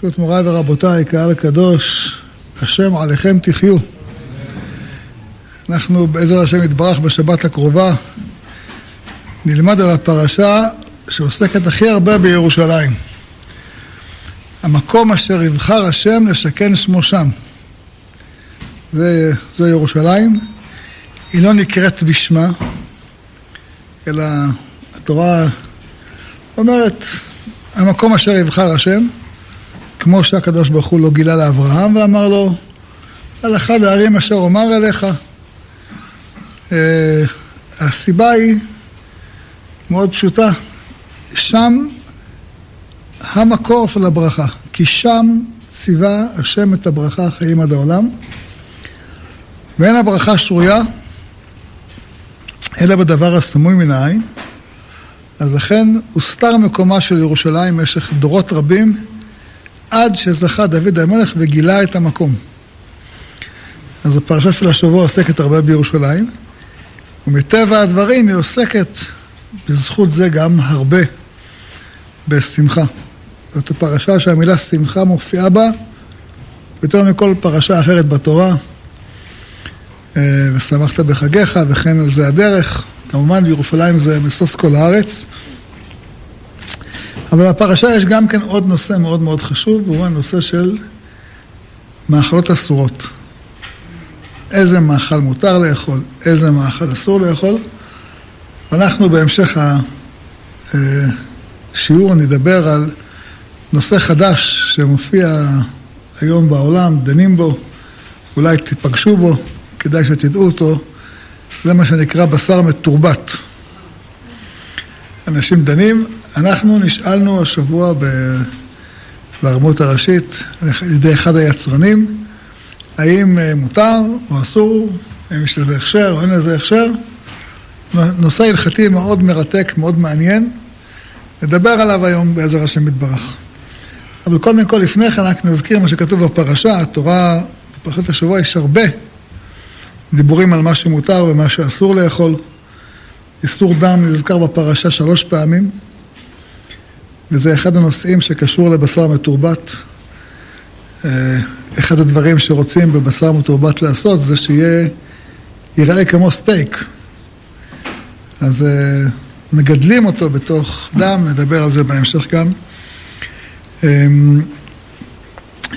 פשוט מוריי ורבותיי, קהל קדוש, השם עליכם תחיו. אנחנו בעזר השם יתברך בשבת הקרובה נלמד על הפרשה שעוסקת הכי הרבה בירושלים. המקום אשר יבחר השם לשכן שמו שם. זו ירושלים. היא לא נקראת בשמה, אלא התורה אומרת המקום אשר יבחר השם, כמו שהקדוש ברוך הוא לא גילה לאברהם ואמר לו על אחד הערים אשר אומר אליך. הסיבה היא מאוד פשוטה, שם המקור של הברכה, כי שם ציווה השם את הברכה חיים עד העולם, ואין הברכה שרויה אלא בדבר הסמוי מן העין. אז לכן הוסתר מקומה של ירושלים במשך דורות רבים, עד שזכה דוד המלך וגילה את המקום. אז הפרשה של השבוע עוסקת הרבה בירושלים, ומטבע הדברים היא עוסקת בזכות זה גם הרבה בשמחה. זאת הפרשה שהמילה שמחה מופיעה בה יותר מכל פרשה אחרת בתורה, ושמחת בחגיך וכן על זה הדרך. כמובן בירושלים זה מסוס כל הארץ, אבל בפרשה יש גם כן עוד נושא מאוד מאוד חשוב, והוא הנושא של מאכלות אסורות. איזה מאכל מותר לאכול, איזה מאכל אסור לאכול. ואנחנו בהמשך השיעור נדבר על נושא חדש שמופיע היום בעולם, דנים בו, אולי תיפגשו בו, כדאי שתדעו אותו. זה מה שנקרא בשר מטורבת. אנשים דנים. אנחנו נשאלנו השבוע בערמות הראשית לידי אחד היצרנים, האם מותר או אסור, האם יש לזה הכשר או אין לזה הכשר. נושא הלכתי מאוד מרתק, מאוד מעניין, נדבר עליו היום בעזר השם יתברך. אבל קודם כל, לפני כן רק נזכיר מה שכתוב בפרשה. התורה בפרשת השבוע יש הרבה דיבורים על מה שמותר ומה שאסור לאכול. איסור דם נזכר בפרשה 3 פעמים, וזה אחד הנושאים שקשור לבשר מטורבת. אחד הדברים שרוצים בבשר מטורבת לעשות זה שיראה כמו סטייק. אז מגדלים אותו בתוך דם, נדבר על זה בהמשך גם.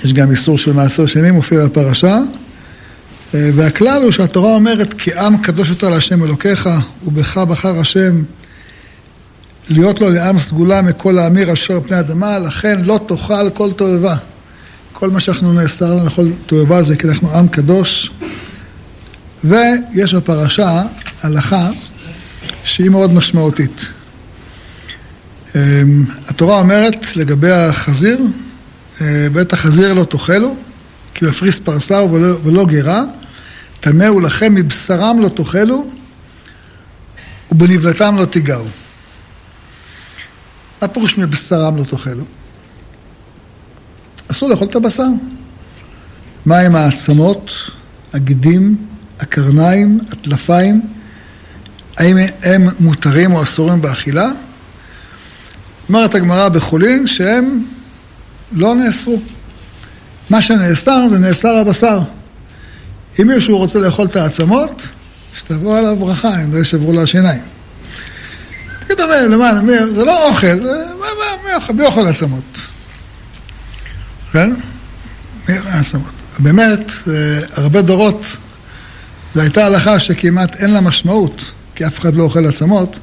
יש גם איסור של מעשר שני מופיע בפרשה, והכלל הוא שהתורה אומרת כי עם קדוש אתה להשם אלוקיך ובך בחר השם להיות לו לעם סגולה מכל העמים אשר פני אדמה, לכן לא תאכל כל תועבה. כל מה שאנחנו נאסר לנו לאכול תועבה זה כי אנחנו עם קדוש. ויש בפרשה הלכה שהיא מאוד משמעותית. התורה אומרת לגבי החזיר, בית החזיר לא תאכלו, כי מפריס פרסה ולא גרה, תמאו לכם מבשרם לא תאכלו ובנבלתם לא תיגעו. הפירוש מבשרם לא תאכלו? אסור לאכול את הבשר. מה עם העצמות, הגידים, הקרניים, הטלפיים? האם הם מותרים או אסורים באכילה? אומרת הגמרא בחולין שהם לא נאסרו. מה שנאסר זה נאסר הבשר. אם מישהו רוצה לאכול את העצמות, שתבוא עליו ברכה, אם לא ישברו לה שיניים. תדמה, למעלה, זה לא אוכל, זה מי אוכל עצמות. כן? מי אוכל עצמות. באמת, הרבה דורות, זו הייתה הלכה שכמעט אין לה משמעות, כי אף אחד לא אוכל עצמות,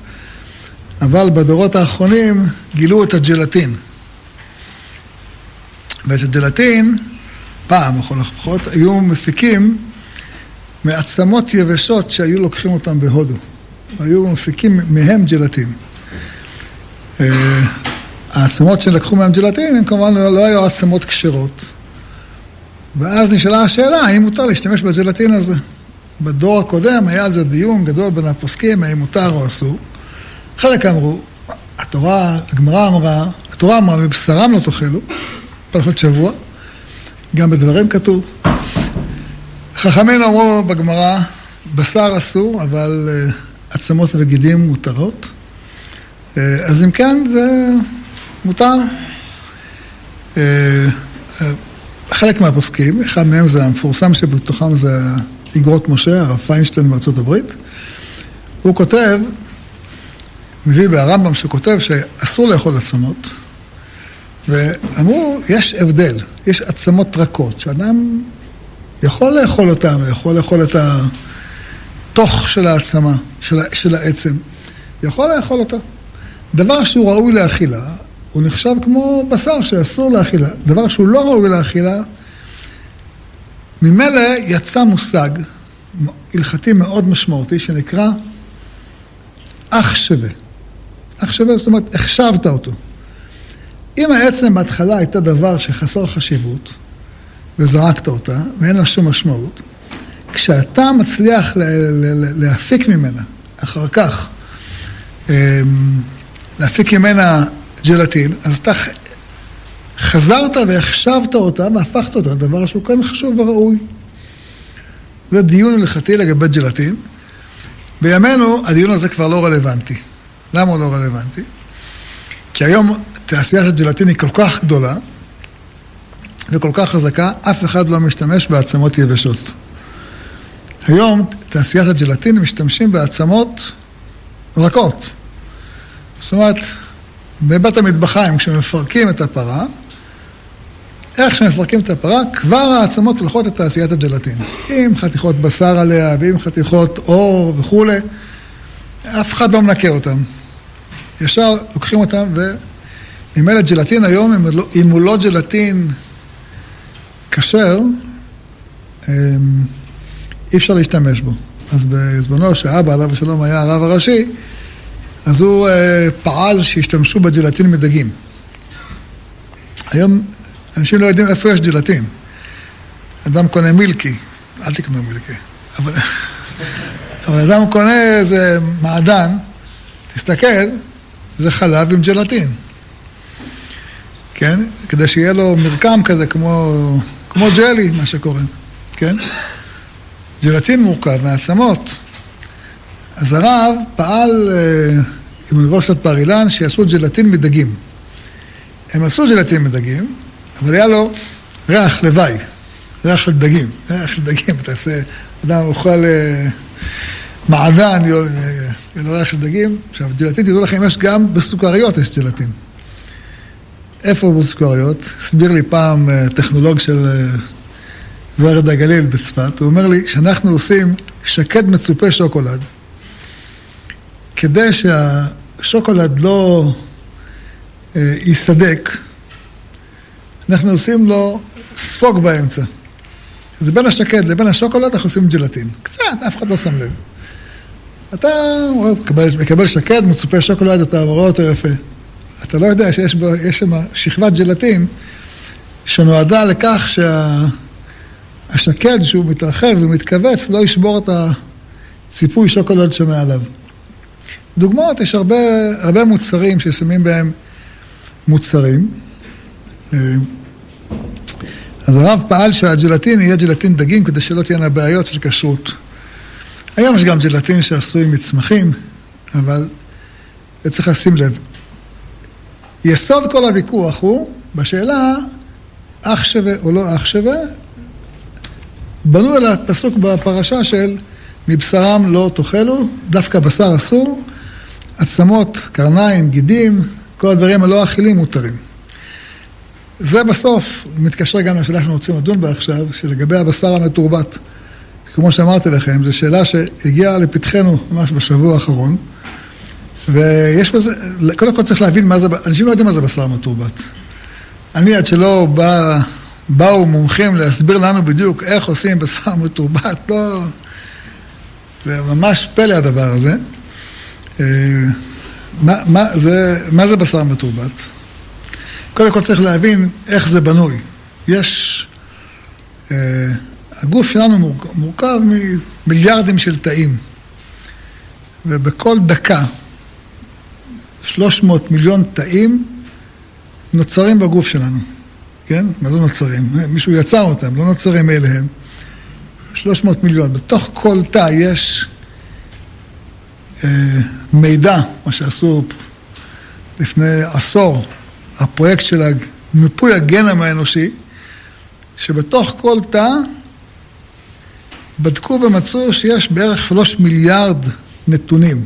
אבל בדורות האחרונים גילו את הג'לטין. ואת הג'לטין, פעם, או לפחות, היו מפיקים מעצמות יבשות שהיו לוקחים אותם בהודו. היו מפיקים מהם ג'לטין. העצמות שלקחו מהם ג'לטין, הם כמובן לא היו עצמות קשרות. ואז נשאלה השאלה, האם מותר להשתמש בג'לטין הזה? בדור הקודם היה על זה דיון גדול בין הפוסקים, האם מותר או אסור. חלק אמרו, הגמרא אמרה, מבשרם לא תאכלו, פרשת שבוע, גם בדברים כתוב. חכמים אמרו בגמרא, בשר אסור, אבל עצמות וגידים מותרות. אז אם כן, זה מותר. חלק מהפוסקים, אחד מהם זה המפורסם שבתוכם זה איגרות משה, הרב פיינשטיין מארצות הברית, הוא כותב, מביא ברמב"ם שכותב שאסור לאכול עצמות, ואמרו, יש הבדל, יש עצמות רכות, שאדם יכול לאכול אותם, יכול לאכול את התוך של העצמה, של העצם, יכול לאכול אותה. דבר שהוא ראוי לאכילה, הוא נחשב כמו בשר שאסור לאכילה. דבר שהוא לא ראוי לאכילה, ממילא יצא מושג הלכתי מאוד משמעותי, שנקרא אח שווה. אח שווה, זאת אומרת, החשבת אותו. אם העצם בהתחלה הייתה דבר שחסר חשיבות, וזרקת אותה, ואין לה שום משמעות, כשאתה מצליח להפיק ממנה, אחר כך, להפיק ממנה ג'לטין, אז אתה חזרת והחשבת אותה והפכת אותה, דבר שהוא כאן חשוב וראוי. זה דיון הלכתי לגבי ג'לטין. בימינו הדיון הזה כבר לא רלוונטי. למה הוא לא רלוונטי? כי היום תעשיית הג'לטין היא כל כך גדולה וכל כך חזקה, אף אחד לא משתמש בעצמות יבשות. היום תעשיית הג'לטין משתמשים בעצמות רכות. זאת אומרת, בבת המטבחיים, כשמפרקים את הפרה, איך שמפרקים את הפרה, כבר העצמות הולכות את תעשיית הג'לטין. עם חתיכות בשר עליה, ועם חתיכות אור וכו'. אף אחד לא מנקה אותם. ישר לוקחים אותם, וממילא ג'לטין היום, אם הוא לא ג'לטין כשר, אי אפשר להשתמש בו. אז בזמנו שאבא עליו השלום היה הרב הראשי, אז הוא פעל שהשתמשו בג'לטין מדגים. היום אנשים לא יודעים איפה יש ג'לטין. אדם קונה מילקי, אל תקנו מילקי, אבל אדם קונה איזה מעדן, תסתכל, זה חלב עם ג'לטין. כן? כדי שיהיה לו מרקם כזה כמו ג'לי, מה שקוראים. כן? ג'לטין מורכב מעצמות. אז הרב פעל עם אוניברסיטת בר אילן שיעשו ג'לטין מדגים. הם עשו ג'לטין מדגים, אבל היה לו ריח לוואי, ריח של דגים. ריח של דגים, תעשה, אדם אוכל מעדן, יהיה לו ריח של דגים. עכשיו, ג'לטין, תדעו לכם, יש גם בסוכריות יש ג'לטין. איפה בסוכריות? הסביר לי פעם טכנולוג של ורד הגליל בצפת, הוא אומר לי שאנחנו עושים שקד מצופה שוקולד, כדי שהשוקולד לא ייסדק, אנחנו עושים לו ספוג באמצע. אז בין השקד לבין השוקולד אנחנו עושים ג'לטין. קצת, אף אחד לא שם לב. אתה מקבל שקד, מצופה שוקולד, אתה רואה אותו יפה. אתה לא יודע שיש שם שכבת ג'לטין שנועדה לכך שהשקד שהוא מתרחב ומתכווץ לא ישבור את הציפוי שוקולד שמעליו. דוגמאות, יש הרבה מוצרים ששמים בהם מוצרים. אז הרב פעל שהג'לטין יהיה ג'לטין דגים כדי שלא תהיינה בעיות של כשרות. היום יש גם ג'לטין שעשוי מצמחים, אבל צריך לשים לב. יסוד כל הוויכוח הוא בשאלה אח שווה או לא אח שווה, בנו אל הפסוק בפרשה של מבשרם לא תאכלו, דווקא בשר אסור, עצמות, קרניים, גידים, כל הדברים הלא אכילים מותרים. זה בסוף מתקשר גם לשאלה שאנחנו רוצים לדון בה עכשיו, שלגבי הבשר המתורבת, כמו שאמרתי לכם, זו שאלה שהגיעה לפתחנו ממש בשבוע האחרון, ויש בזה, קודם כל צריך להבין מה זה, אנשים לא יודעים מה זה בשר מתורבת. אני עד שלא באו מומחים להסביר לנו בדיוק איך עושים בשר מתורבת, לא, זה ממש פלא הדבר הזה. מה זה בשר מתורבת? קודם כל צריך להבין איך זה בנוי. יש, הגוף שלנו מורכב ממיליארדים של תאים, ובכל דקה 300 מיליון תאים נוצרים בגוף שלנו. כן? מה זה נוצרים? מישהו יצר אותם, לא נוצרים אליהם. 300 מיליון. בתוך כל תא יש מידע, מה שעשו לפני עשור, הפרויקט של מיפוי הגנום האנושי, שבתוך כל תא בדקו ומצאו שיש בערך 3 מיליארד נתונים.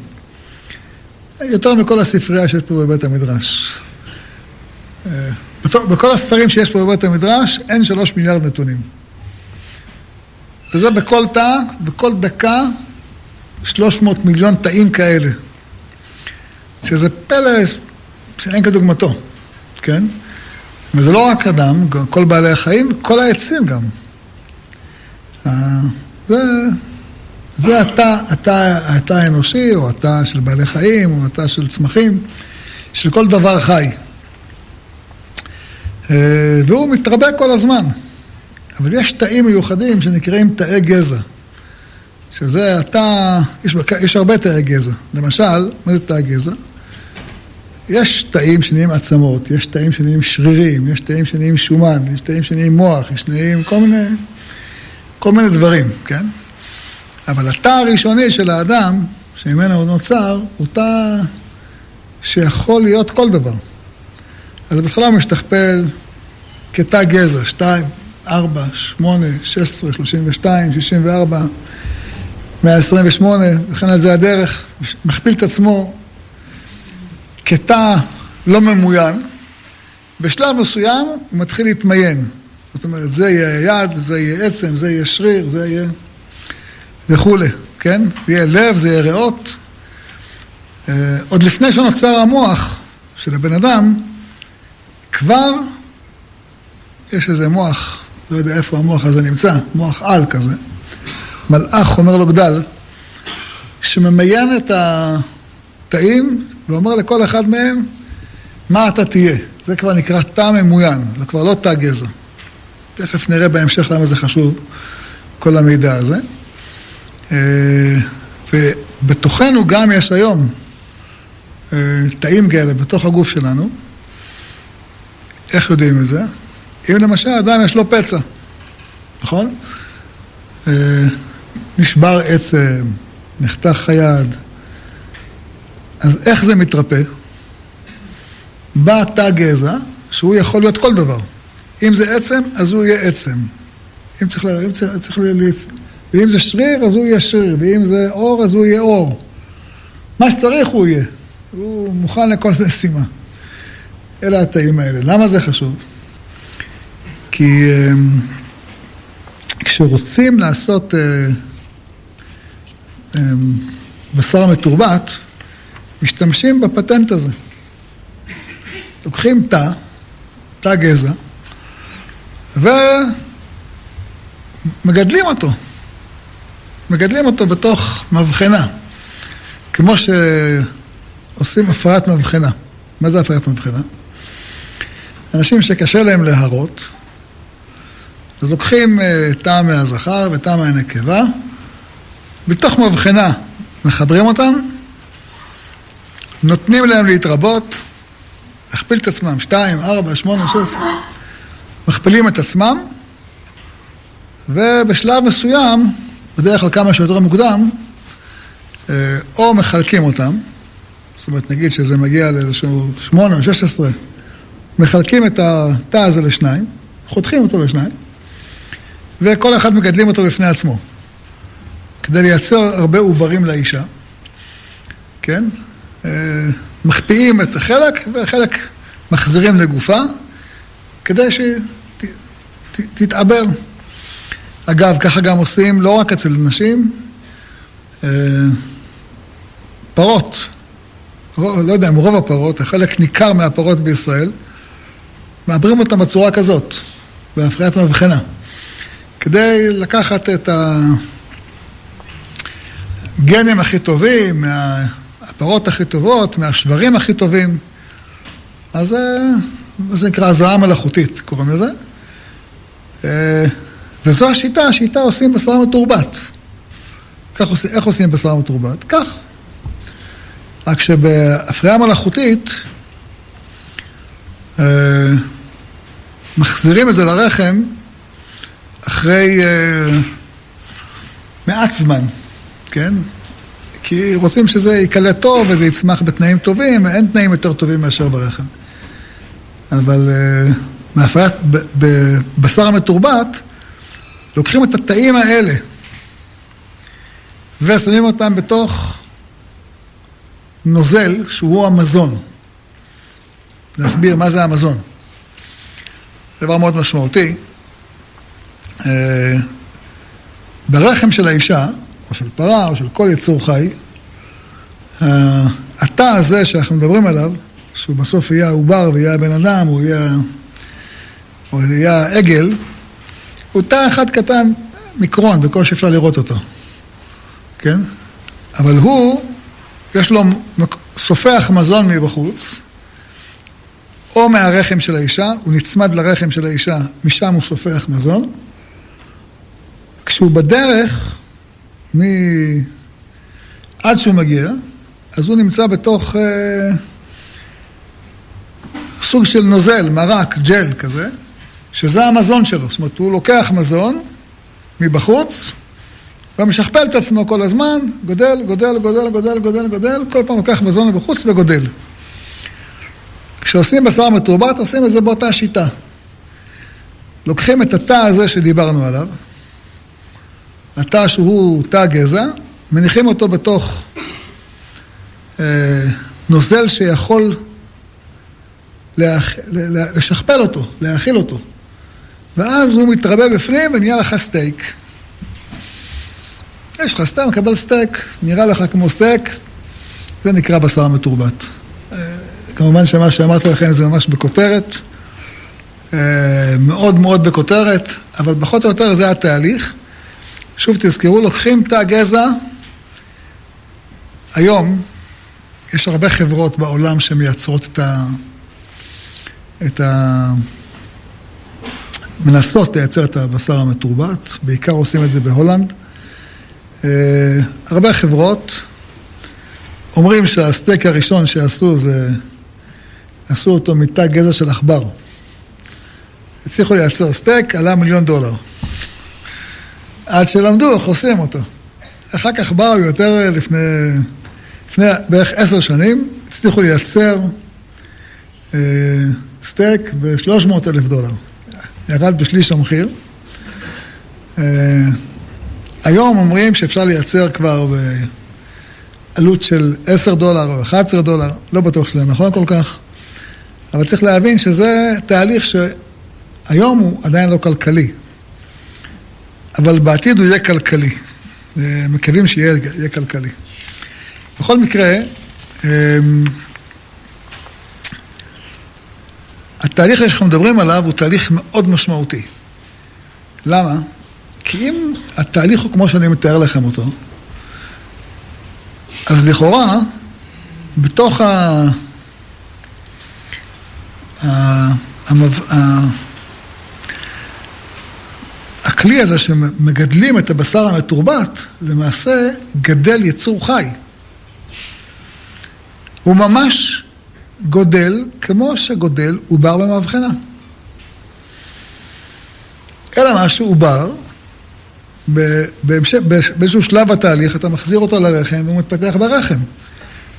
יותר מכל הספרייה שיש פה בבית המדרש. בכל הספרים שיש פה בבית המדרש, אין 3 מיליארד נתונים. וזה בכל תא, בכל דקה, 300 מיליון תאים כאלה. שזה פלא שאין כדוגמתו, כן? וזה לא רק אדם, כל בעלי החיים, כל העצים גם. זה התא האנושי, או התא של בעלי חיים, או התא של צמחים, של כל דבר חי. והוא מתרבה כל הזמן. אבל יש תאים מיוחדים שנקראים תאי גזע. שזה התא, יש הרבה תאי גזע. למשל, מה זה תא גזע? יש תאים שנהיים עצמות, יש תאים שנהיים שרירים, יש תאים שנהיים שומן, יש תאים שנהיים מוח, יש תאים כל מיני דברים, כן? אבל התא הראשוני של האדם, שממנו הוא נוצר, הוא תא שיכול להיות כל דבר. אז בכלל משתכפל כתא גזע, 2, 4, 8, 16, 32, 64, 128, וכן על זה הדרך, מכפיל את עצמו כתא לא ממוין, בשלב מסוים הוא מתחיל להתמיין. זאת אומרת, זה יהיה יד, זה יהיה עצם, זה יהיה שריר, זה יהיה וכו', כן? זה יהיה לב, זה יהיה ריאות. עוד לפני שנוצר המוח של הבן אדם, כבר יש איזה מוח, לא יודע איפה המוח הזה נמצא, מוח על כזה, מלאך אומר לו גדל, שממיין את התאים, ואומר לכל אחד מהם, מה אתה תהיה? זה כבר נקרא תא ממוין, זה כבר לא תא גזע. תכף נראה בהמשך למה זה חשוב, כל המידע הזה. ובתוכנו גם יש היום תאים כאלה, בתוך הגוף שלנו. איך יודעים את זה? אם למשל אדם יש לו פצע, נכון? נשבר עצם, נחתך היד, אז איך זה מתרפא? בא תא גזע, שהוא יכול להיות כל דבר. אם זה עצם, אז הוא יהיה עצם. ואם זה שריר, אז הוא יהיה שריר. ואם זה אור, אז הוא יהיה אור. מה שצריך הוא יהיה. הוא מוכן לכל משימה. אלה התאים האלה. למה זה חשוב? כי כשרוצים לעשות בשר מתורבת, משתמשים בפטנט הזה. לוקחים תא גזע, ומגדלים אותו. מגדלים אותו בתוך מבחנה. כמו שעושים הפרעת מבחנה. מה זה הפרעת מבחנה? אנשים שקשה להם להרות, אז לוקחים תא מהזכר ותא מהנקבה, בתוך מבחנה מחברים אותם, נותנים להם להתרבות, להכפיל את עצמם, 2, 4, 8, 6, מכפילים את עצמם, ובשלב מסוים, בדרך כלל כמה שיותר מוקדם, או מחלקים אותם, זאת אומרת, נגיד שזה מגיע לאיזשהו 8 או 16, מחלקים את התא הזה לשניים, חותכים אותו לשניים, וכל אחד מגדלים אותו בפני עצמו, כדי לייצר הרבה עוברים לאישה, כן? מחפיאים את החלק, והחלק מחזירים לגופה, כדי שתתעבר. אגב, ככה גם עושים, לא רק אצל נשים, פרות, לא יודע אם רוב הפרות, החלק ניכר מהפרות בישראל, מעברים אותם בצורה כזאת, בהפריית מבחנה, כדי לקחת את הגנים הכי טובים, הפרות הכי טובות, מהשברים הכי טובים, אז זה נקרא הזרעה מלאכותית, קוראים לזה. וזו השיטה עושים בשר מתורבת. איך עושים בשר מתורבת? כך. רק שבהפריה מלאכותית, מחזירים את זה לרחם אחרי מעט זמן, כן? כי רוצים שזה יקלט טוב וזה יצמח בתנאים טובים, אין תנאים יותר טובים מאשר ברחם. אבל מהפריית בשר המתורבת, לוקחים את התאים האלה, ושמים אותם בתוך נוזל, שהוא המזון. להסביר מה זה המזון. דבר מאוד משמעותי. ברחם של האישה, או של פרה, או של כל יצור חי, התא הזה שאנחנו מדברים עליו, שהוא בסוף יהיה העובר ויהיה בן אדם, הוא יהיה העגל, הוא תא אחד קטן, מיקרון, בקושי אפשר לראות אותו. כן? אבל הוא, יש לו סופח מזון מבחוץ, או מהרחם של האישה, הוא נצמד לרחם של האישה, משם הוא סופח מזון. כשהוא בדרך, עד שהוא מגיע, אז הוא נמצא בתוך סוג של נוזל, מרק, ג'ל כזה, שזה המזון שלו. זאת אומרת, הוא לוקח מזון מבחוץ, ומשכפל את עצמו כל הזמן, גודל, גודל, גודל, גודל, גודל, גודל, כל פעם לוקח מזון מבחוץ וגודל. כשעושים בשר מתורבת, עושים את זה באותה שיטה. לוקחים את התא הזה שדיברנו עליו, התא שהוא תא גזע, מניחים אותו בתוך נוזל שיכול לשכפל אותו, להאכיל אותו. ואז הוא מתרבה בפנים ונהיה לך סטייק. יש לך סתם, מקבל סטייק, נראה לך כמו סטייק, זה נקרא בשר מתורבת. כמובן שמה שאמרתי לכם זה ממש בכותרת, מאוד מאוד בכותרת, אבל פחות או יותר זה התהליך. שוב תזכרו, לוקחים תא גזע, היום יש הרבה חברות בעולם שמייצרות מנסות לייצר את הבשר המתורבת, בעיקר עושים את זה בהולנד. הרבה חברות אומרים שהסטייק הראשון שעשו זה, עשו אותו מתא גזע של עכבר. הצליחו לייצר סטייק, עלה $1,000,000. עד שלמדו, חוסים אותו. אחר כך באו יותר לפני בערך 10 שנים, הצליחו לייצר סטייק ב$300,000. ירד בשליש המחיר. היום אומרים שאפשר לייצר כבר בעלות של $10 או $11, לא בטוח שזה נכון כל כך, אבל צריך להבין שזה תהליך שהיום הוא עדיין לא כלכלי, אבל בעתיד הוא יהיה כלכלי, מקווים שיהיה כלכלי. בכל מקרה, התהליך שאנחנו מדברים עליו הוא תהליך מאוד משמעותי. למה? כי אם התהליך הוא כמו שאני מתאר לכם אותו, אז לכאורה, בתוך הכלי הזה שמגדלים את הבשר המתורבת, למעשה גדל יצור חי. הוא ממש גודל כמו שגודל עובר במבחנה. אלא משהו עובר, באיזשהו שלב התהליך אתה מחזיר אותו לרחם והוא מתפתח ברחם.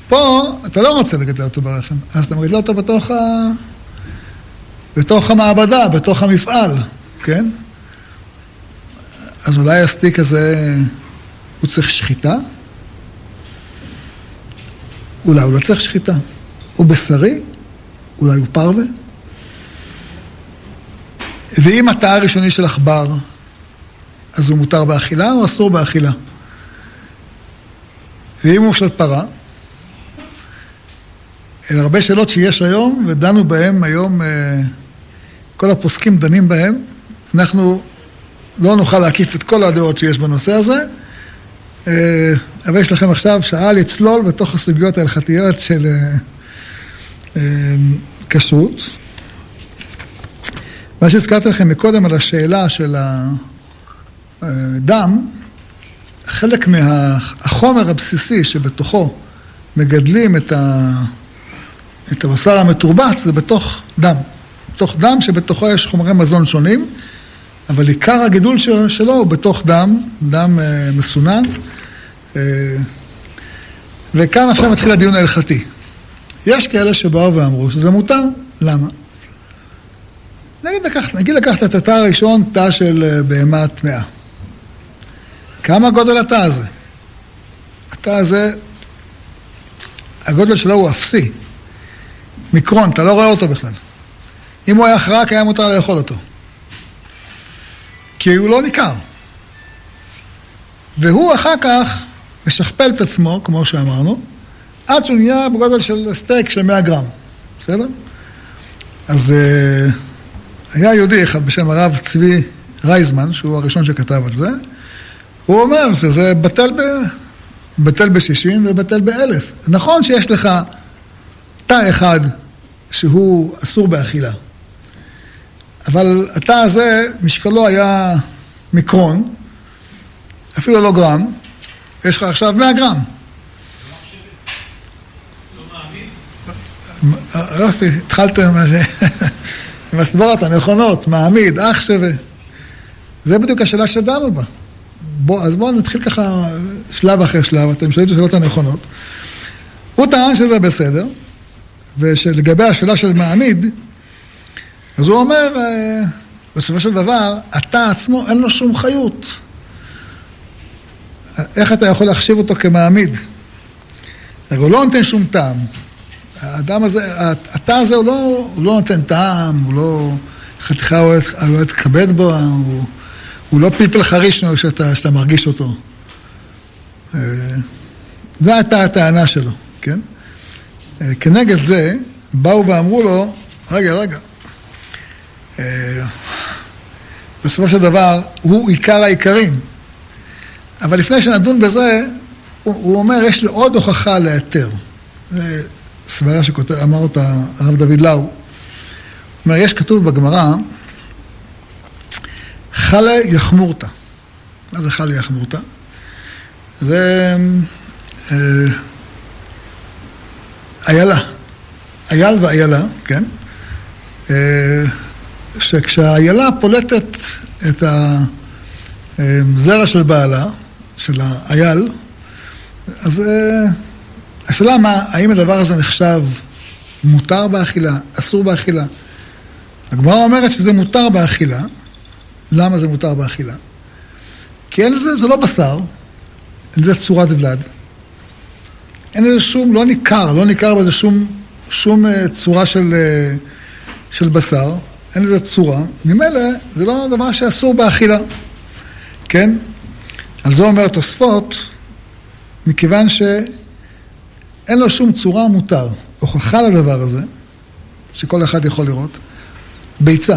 פה אתה לא רוצה לגדל אותו ברחם, אז אתה מגדל אותו בתוך המעבדה, בתוך המפעל, כן? אז אולי הסטיק הזה הוא צריך שחיטה? אולי הוא לא צריך שחיטה. הוא בשרי? אולי הוא פרווה? ואם התא הראשוני של עכבר, אז הוא מותר באכילה או אסור באכילה? ואם הוא של פרה? אלה הרבה שאלות שיש היום, ודנו בהן היום, כל הפוסקים דנים בהן. אנחנו לא נוכל להקיף את כל הדעות שיש בנושא הזה, אבל יש לכם עכשיו שעה לצלול בתוך הסוגיות ההלכתיות של כשרות. מה שהזכרתי לכם מקודם על השאלה של הדם, חלק מהחומר הבסיסי שבתוכו מגדלים את הבשר המתורבת זה בתוך דם. בתוך דם שבתוכו יש חומרי מזון שונים, אבל עיקר הגידול שלו הוא בתוך דם מסונן. וכאן עכשיו מתחיל הדיון ההלכתי. יש כאלה שבאו ואמרו שזה מותר. למה? נגיד לקחת את התא הראשון, תא של בהמה טמאה. כמה גודל התא הזה? התא הזה, הגודל שלו הוא אפסי. מיקרון, אתה לא רואה אותו בכלל. אם הוא היה חרק, היה מותר לאכול אותו. כי הוא לא ניכר. והוא אחר כך משכפל את עצמו, כמו שאמרנו, עד שהוא נהיה בגודל של סטייק של 100 גרם. בסדר? אז היה יהודי אחד בשם הרב צבי רייזמן, שהוא הראשון שכתב על זה, הוא אומר שזה בטל ב-60 ובטל ב-1000. נכון שיש לך תא אחד שהוא אסור באכילה, אבל התא הזה, משקלו היה מיקרון, אפילו לא גרם, יש לך עכשיו 100 גרם. רפי, התחלתם עם הסברות הנכונות, מעמיד, אח שווה. זה בדיוק השאלה שדנו בה. אז בואו נתחיל ככה שלב אחרי שלב, אתם שואלים את השאלות הנכונות. הוא טען שזה בסדר, ושלגבי השאלה של מעמיד, אז הוא אומר, בסופו של דבר, אתה עצמו אין לו שום חיות. איך אתה יכול להחשיב אותו כמעמיד? הוא לא נותן שום טעם. האדם הזה, התא הזה הוא לא נותן טעם, הוא לא חתיכה, הוא לא התכבד בו, הוא לא פיפל חריש שאתה מרגיש אותו. זו הייתה הטענה שלו, כן? כנגד זה, באו ואמרו לו, רגע, בסופו של דבר, הוא עיקר העיקרים. אבל לפני שנדון בזה, הוא אומר, יש לו עוד הוכחה להיתר. זה סברה שאמר אותה הרב דוד לאו. הוא אומר, יש כתוב בגמרא, חלה יחמורתה. מה זה חלה יחמורתה? זה איילה. אייל ואיילה, כן? שכשהאיילה פולטת את הזרע של בעלה, של האייל, אז השאלה מה, האם הדבר הזה נחשב מותר באכילה, אסור באכילה? הגמרא אומרת שזה מותר באכילה. למה זה מותר באכילה? כי אין לזה, זה לא בשר, אין לזה צורת ולד. אין לזה שום, לא ניכר בזה שום צורה של בשר, אין לזה צורה. ממילא זה לא דבר שאסור באכילה. כן? על זה אומר תוספות, מכיוון שאין לו שום צורה מותר. הוכחה לדבר הזה, שכל אחד יכול לראות, ביצה.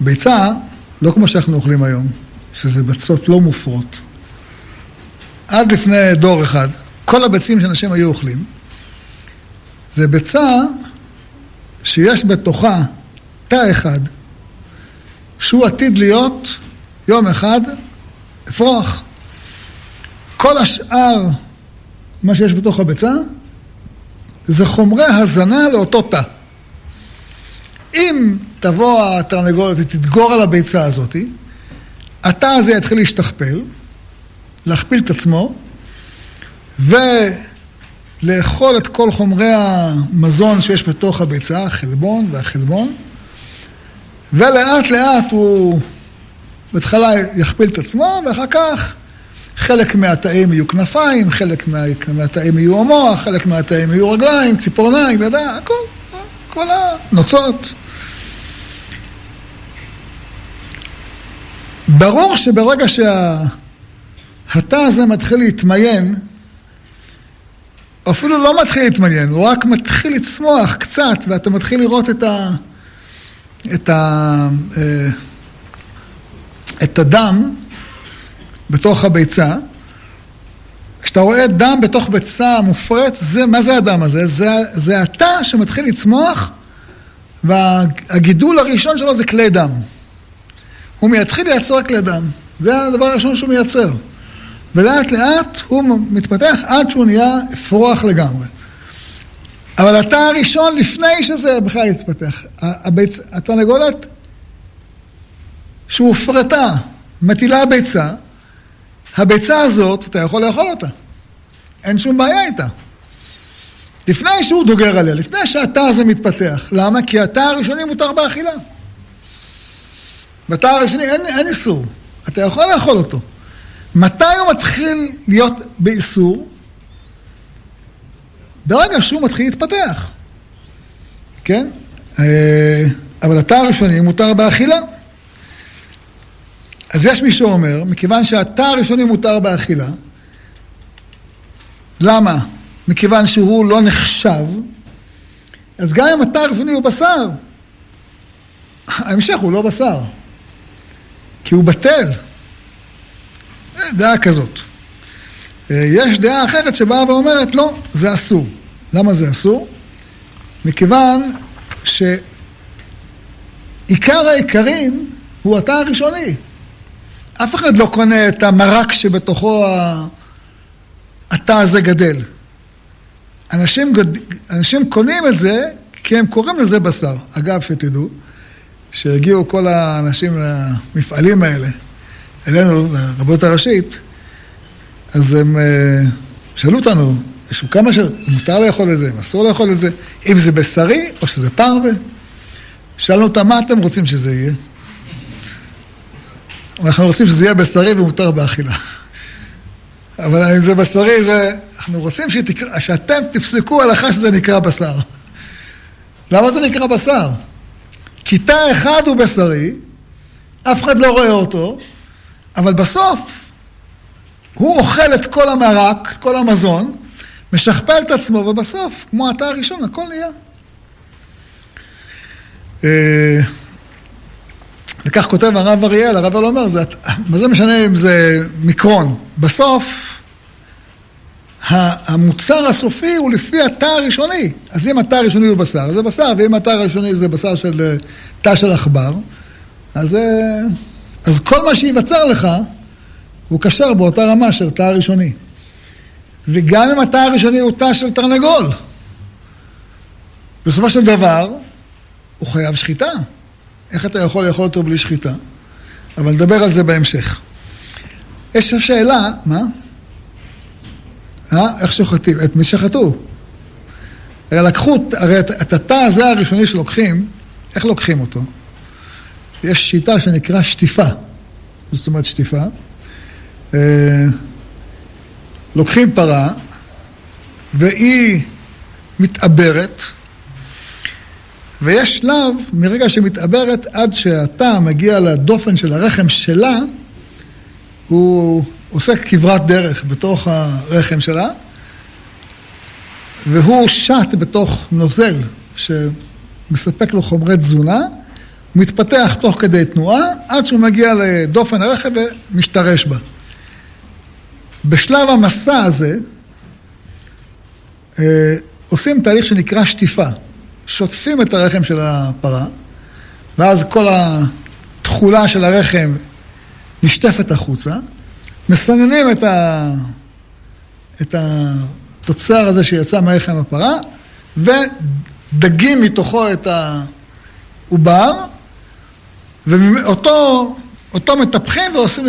ביצה, לא כמו שאנחנו אוכלים היום, שזה ביצות לא מופרות. עד לפני דור אחד, כל הביצים שאנשים היו אוכלים, זה ביצה שיש בתוכה תא אחד, שהוא עתיד להיות יום אחד אפרוח. כל השאר, מה שיש בתוך הביצה, זה חומרי הזנה לאותו תא. אם תבוא התרנגולת ותתגור על הביצה הזאת, התא הזה יתחיל להשתכפל, להכפיל את עצמו, ולאכול את כל חומרי המזון שיש בתוך הביצה, החלבון והחלבון, ולאט לאט הוא בהתחלה יכפיל את עצמו, ואחר כך חלק מהתאים יהיו כנפיים, חלק מהתאים יהיו המוח, חלק מהתאים יהיו רגליים, ציפורניים, ידע, הכל, כל הנוצות. ברור שברגע שהתא הזה מתחיל להתמיין, אפילו לא מתחיל להתמיין, הוא רק מתחיל לצמוח קצת, ואתה מתחיל לראות את הדם בתוך הביצה. כשאתה רואה דם בתוך ביצה מופרט, זה, מה זה הדם הזה? זה התא שמתחיל לצמוח, והגידול הראשון שלו זה כלי דם. הוא מתחיל לייצר כלי דם. זה הדבר הראשון שהוא מייצר. ולאט לאט הוא מתפתח עד שהוא נהיה אפרוח לגמרי. אבל התא הראשון לפני שזה בכלל יתפתח. התרנגולת שהוא הופרטה, מטילה ביצה, הביצה הזאת, אתה יכול לאכול אותה. אין שום בעיה איתה. לפני שהוא דוגר עליה, לפני שהתא הזה מתפתח. למה? כי התא הראשוני מותר באכילה. בתא הראשוני אין איסור. אתה יכול לאכול אותו. מתי הוא מתחיל להיות באיסור? ברגע שהוא מתחיל להתפתח. כן? אבל התא הראשוני מותר באכילה. אז יש מי שאומר, מכיוון שהתא הראשוני מותר באכילה, למה? מכיוון שהוא לא נחשב, אז גם אם התא הראשוני הוא בשר, ההמשך הוא לא בשר, כי הוא בטל. דעה כזאת. יש דעה אחרת שבאה ואומרת, לא, זה אסור. למה זה אסור? מכיוון שעיקר העיקרים הוא התא הראשוני. אף אחד לא קונה את המרק שבתוכו התא הזה גדל. אנשים קונים את זה כי הם קוראים לזה בשר. אגב, שתדעו, שהגיעו כל האנשים למפעלים האלה, אלינו, לרבנות הראשית, אז הם שאלו אותנו, יש כמה שמותר לאכול את זה, אם אסור לאכול את זה, אם זה בשרי או שזה פרווה. שאלנו אותם, מה אתם רוצים שזה יהיה? אנחנו רוצים שזה יהיה בשרי ומותר באכילה. אבל אם זה בשרי, אנחנו רוצים שאתם תפסקו הלכה שזה נקרא בשר. למה זה נקרא בשר? כי תא אחד הוא בשרי, אף אחד לא רואה אותו, אבל בסוף הוא אוכל את כל המרק, את כל המזון, משכפל את עצמו, ובסוף, כמו התא הראשון, הכל נהיה. וכך כותב הרב אריאל, הרב אריאל אומר, מה זה משנה אם זה מיקרון? בסוף, המוצר הסופי הוא לפי התא הראשוני. אז אם התא הראשוני הוא בשר, זה בשר, ואם התא הראשוני זה בשר של תא של עכבר, אז כל מה שיבצר לך, הוא קשר באותה רמה של תא הראשוני. וגם אם התא הראשוני הוא תא של תרנגול, בסופו של דבר, הוא חייב שחיטה. איך אתה יכול לאכול אותו בלי שחיטה? אבל נדבר על זה בהמשך. יש שאלה, מה? איך שוחטים? את מי שחטו? הרי את התא הזה הראשוני שלוקחים, איך לוקחים אותו? יש שיטה שנקרא שטיפה. זאת אומרת שטיפה. לוקחים פרה, והיא מתעברת, ויש שלב מרגע שמתעברת עד שהתא מגיע לדופן של הרחם שלה, הוא עושה כברת דרך בתוך הרחם שלה, והוא שט בתוך נוזל שמספק לו חומרי תזונה, מתפתח תוך כדי תנועה, עד שהוא מגיע לדופן הרחם ומשתרש בה. בשלב המסע הזה, עושים תהליך שנקרא שטיפה. שוטפים את הרחם של הפרה, ואז כל התחולה של הרחם נשטפת החוצה, מסננים את התוצר הזה שיצא מהרחם הפרה, ודגים מתוכו את העובר, ואותו מטפחים ועושים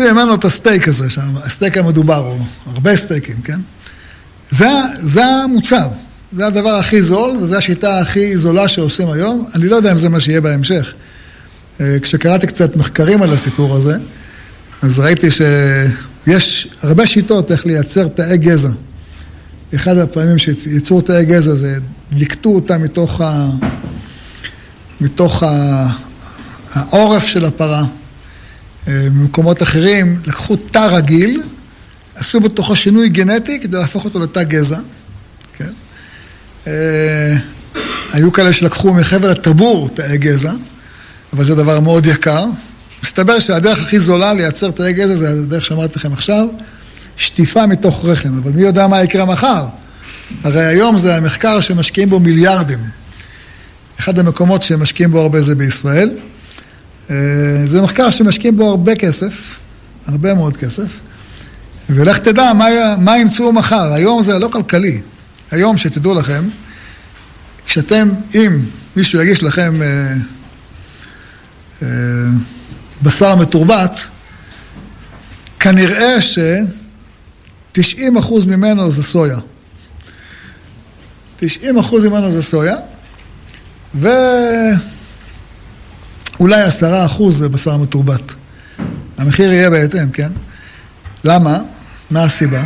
ממנו את הסטייק הזה, הסטייק המדובר, או הרבה סטייקים, כן? זה המוצר, זה הדבר הכי זול, וזו השיטה הכי זולה שעושים היום. אני לא יודע אם זה מה שיהיה בהמשך. כשקראתי קצת מחקרים על הסיפור הזה, אז ראיתי שיש הרבה שיטות איך לייצר תאי גזע. אחד הפעמים שייצרו תאי גזע, זה ליקטו אותה מתוך העורף של הפרה. במקומות אחרים לקחו תא רגיל, עשו בתוכו שינוי גנטי כדי להפוך אותו לתא גזע. כן? היו כאלה שלקחו מחבל הטבור תאי גזע, אבל זה דבר מאוד יקר. מסתבר שהדרך הכי זולה לייצר תאי גזע, זה הדרך שאמרתי לכם עכשיו, שטיפה מתוך רחם. אבל מי יודע מה יקרה מחר? הרי היום זה המחקר שמשקיעים בו מיליארדים. אחד המקומות שמשקיעים בו הרבה זה בישראל. זה מחקר שמשקיעים בו הרבה כסף, הרבה מאוד כסף. ולך תדע מה ימצאו מחר. היום זה לא כלכלי. היום שתדעו לכם, אם מישהו יגיש לכם בשר מתורבת, כנראה 90% ממנו זה סויה. 90% ממנו זה סויה, ואולי 10% זה בשר מטורבת. המחיר יהיה בהתאם, כן? למה? מה הסיבה?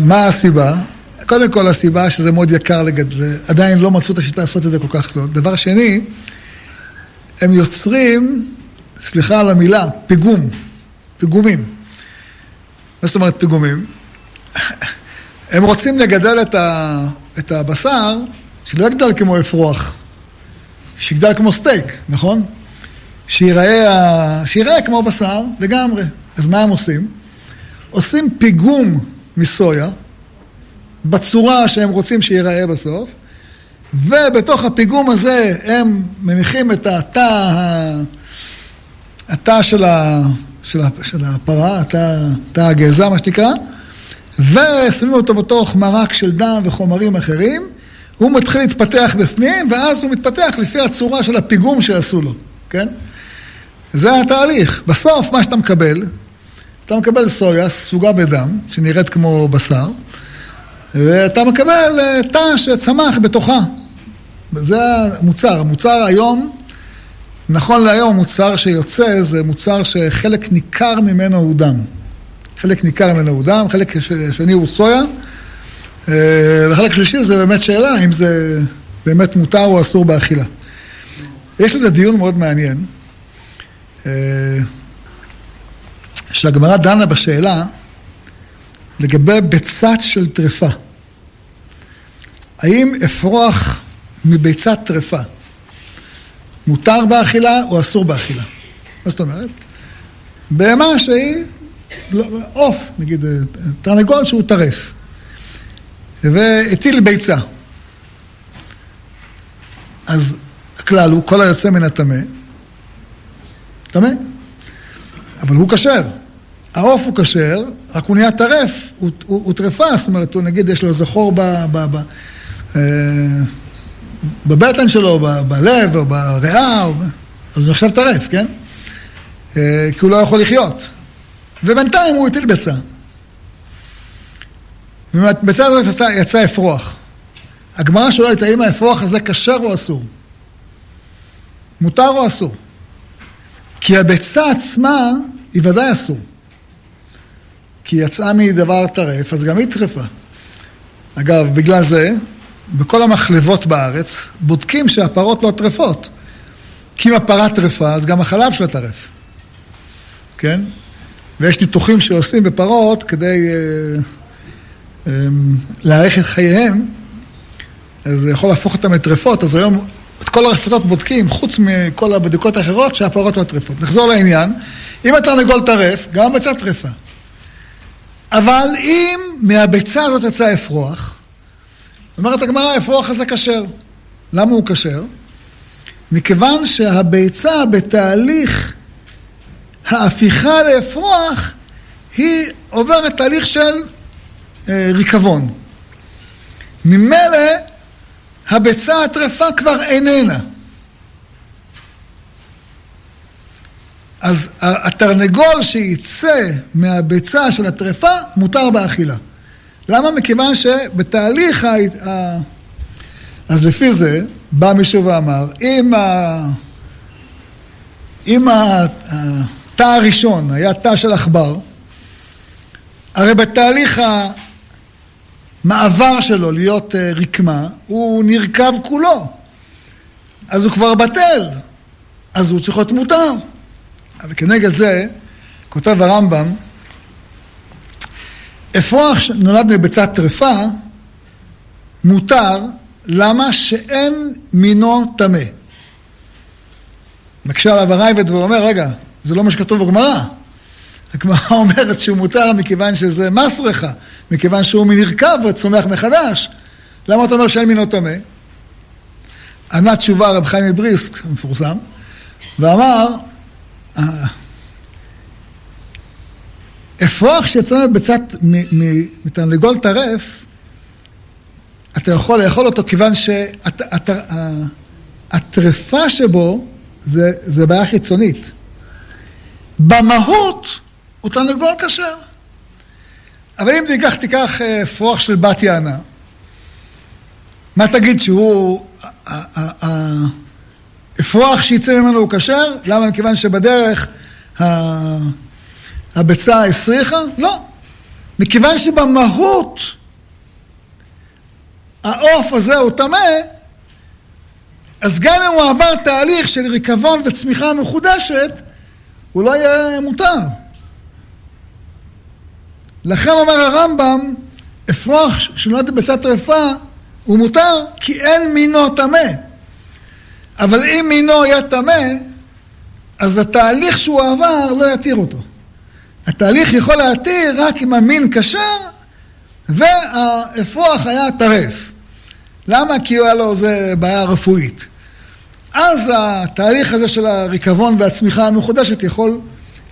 מה הסיבה? קודם כל הסיבה שזה מאוד יקר לגדל, עדיין לא מצאו את השיטה לעשות את זה כל כך זאת. דבר שני, הם יוצרים, סליחה על המילה, פיגום, פיגומים. מה זאת אומרת פיגומים? הם רוצים לגדל את הבשר, שלא יגדל כמו אפרוח, שיגדל כמו סטייק, נכון? שיראה כמו בשר לגמרי. אז מה הם עושים? עושים פיגום מסויה, בצורה שהם רוצים שיראה בסוף, ובתוך הפיגום הזה הם מניחים את התא של הפרה, התא הגזע מה שנקרא, ושמים אותו בתוך מרק של דם וחומרים אחרים, הוא מתחיל להתפתח בפנים, ואז הוא מתפתח לפי הצורה של הפיגום שעשו לו, כן? זה התהליך. בסוף מה שאתה מקבל, אתה מקבל סויה, סוגה בדם, שנראית כמו בשר, ואתה מקבל תא שצמח בתוכה. זה המוצר. המוצר היום, נכון להיום, המוצר שיוצא זה מוצר שחלק ניכר ממנו הוא דם. חלק ניכר ממנו הוא דם, חלק שני הוא סויה, וחלק שלישי זה באמת שאלה, אם זה באמת מותר או אסור באכילה. יש לזה דיון מאוד מעניין, שהגמרא דנה בשאלה, לגבי ביצת של טרפה. האם אפרוח מביצת טרפה מותר באכילה או אסור באכילה? מה זאת אומרת? בהמה שהיא עוף, נגיד תרנגול שהוא טרף, והטיל ביצה. אז הכלל הוא כל היוצא מן הטמא. טמא? אבל הוא כשר. העוף הוא כשר, רק הוא נהיה טרף, הוא טרפה, זאת אומרת, הוא נגיד, יש לו זכור בבטן שלו, בלב או בריאה, אז הוא עכשיו טרף, כן? כי הוא לא יכול לחיות. ובינתיים הוא הטיל ביצה. ובביצה הזאת יצא אפרוח. הגמרא שואלת, האם האפרוח הזה כשר או אסור? מותר או אסור? כי הביצה עצמה היא ודאי אסור. כי היא יצאה מדבר טרף, אז גם היא טרפה. אגב, בגלל זה, בכל המחלבות בארץ, בודקים שהפרות לא טרפות. כי אם הפרה טרפה, אז גם החלב שלה טרף. כן? ויש ניתוחים שעושים בפרות כדי להאריך את חייהם, אז זה יכול להפוך אותם לטרפות. אז היום את כל הרפתות בודקים, חוץ מכל הבדיקות האחרות, שהפרות לא טרפות. נחזור לעניין. אם התרנגול טרף, גם הביצה טרפה. אבל אם מהביצה הזאת יצא אפרוח, אומרת הגמרא, האפרוח הזה כשר. למה הוא כשר? מכיוון שהביצה בתהליך ההפיכה לאפרוח, היא עוברת תהליך של ריקבון. ממילא, הביצה הטרפה כבר איננה. אז התרנגול שיצא מהביצה של הטרפה מותר באכילה. למה? מכיוון שבתהליך אז לפי זה בא מישהו ואמר, אם התא הראשון היה תא של עכבר, הרי בתהליך המעבר שלו להיות רקמה, הוא נרקב כולו. אז הוא כבר בטל. אז הוא צריך להיות מותר. אבל כנגד זה, כותב הרמב"ם, אפרוח שנולד מביצת טרפה, מותר, למה שאין מינו טמא. מקשה עליו הרייבד ואומר, רגע, זה לא מה שכתוב בגמרא. הגמרא אומרת שהוא מותר מכיוון שזה מסרחה, מכיוון שהוא מנרקב וצומח מחדש. למה אתה אומר שאין מינו טמא? ענה תשובה רב חיים מבריסק, מפורסם, ואמר, אפרוח שיצא מביצת מתרנגול טרף, אתה יכול לאכול אותו כיוון שהטרפה שבו זה בעיה חיצונית. במהות הוא תרנגול כשר. אבל אם תיקח פרוח של בת יענה, מה תגיד שהוא, הפרוח שיצא ממנו הוא כשר? למה? מכיוון שבדרך הביצה הסריחה? לא. מכיוון שבמהות העוף הזה הוא טמא, אז גם אם הוא עבר תהליך של ריקבון וצמיחה מחודשת, הוא לא יהיה מותר. לכן אומר הרמב"ם, אפרוח שנולד בביצה טרפה הוא מותר, כי אין מינו טמא. אבל אם מינו יהיה טמא, אז התהליך שהוא עבר לא יתיר אותו. התהליך יכול להתיר רק אם המין כשר, והאפרוח היה טרף. למה? כי הוא היה לו זה בעיה רפואית. אז התהליך הזה של הריקבון והצמיחה המחודשת יכול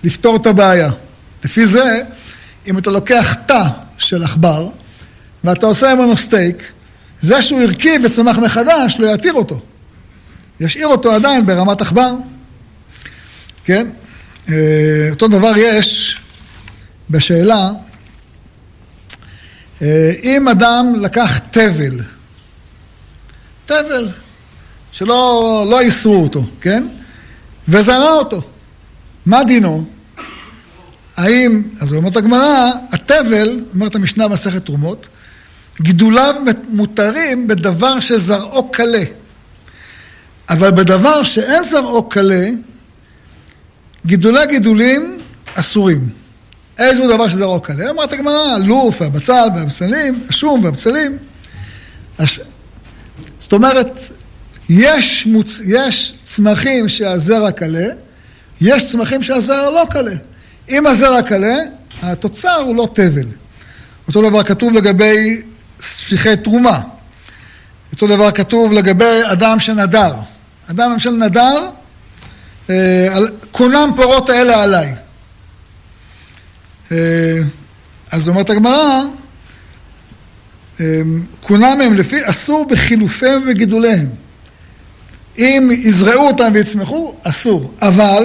לפתור את הבעיה. לפי זה, אם אתה לוקח תא של עכבר, ואתה עושה ממנו סטייק, זה שהוא הרכיב וצמח מחדש, לא יתיר אותו. ישאיר אותו עדיין ברמת עכבר. כן? אותו דבר יש בשאלה, אם אדם לקח תבל, שלא יסרו אותו, כן? וזרע אותו. מה דינו? אז אומרת הגמרא, התבל, אומרת המשנה מסכת תרומות, גידוליו מותרים בדבר שזרעו קלה. אבל בדבר שאין זרעו קלה, גידולים אסורים. איזשהו דבר שזרעו קלה. אומרת הגמרא, הלוף, הבצל והבצלים, השום והבצלים. זאת אומרת, יש צמחים שהזרע קלה, יש צמחים שהזרע לא קלה. אם הזרע קלה, התוצר הוא לא תבל. אותו דבר כתוב לגבי ספיחי תרומה. אותו דבר כתוב לגבי אדם שנדר. אדם למשל נדר, קונם פורות האלה עליי. אז אומרת הגמרא, קונם הם לפי אסור בחילופיהם וגידוליהם. אם יזרעו אותם ויצמחו, אסור. אבל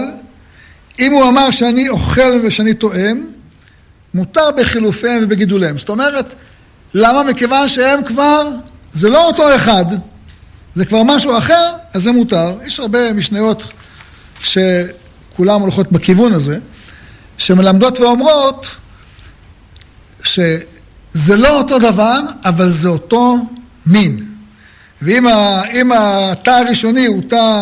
אם הוא אמר שאני אוכל ושאני טועם, מותר בחילופיהם ובגידוליהם. זאת אומרת, למה? מכיוון שהם כבר, זה לא אותו אחד, זה כבר משהו אחר, אז זה מותר. יש הרבה משניות שכולם הולכות בכיוון הזה, שמלמדות ואומרות שזה לא אותו דבר, אבל זה אותו מין. ואם התא הראשוני הוא תא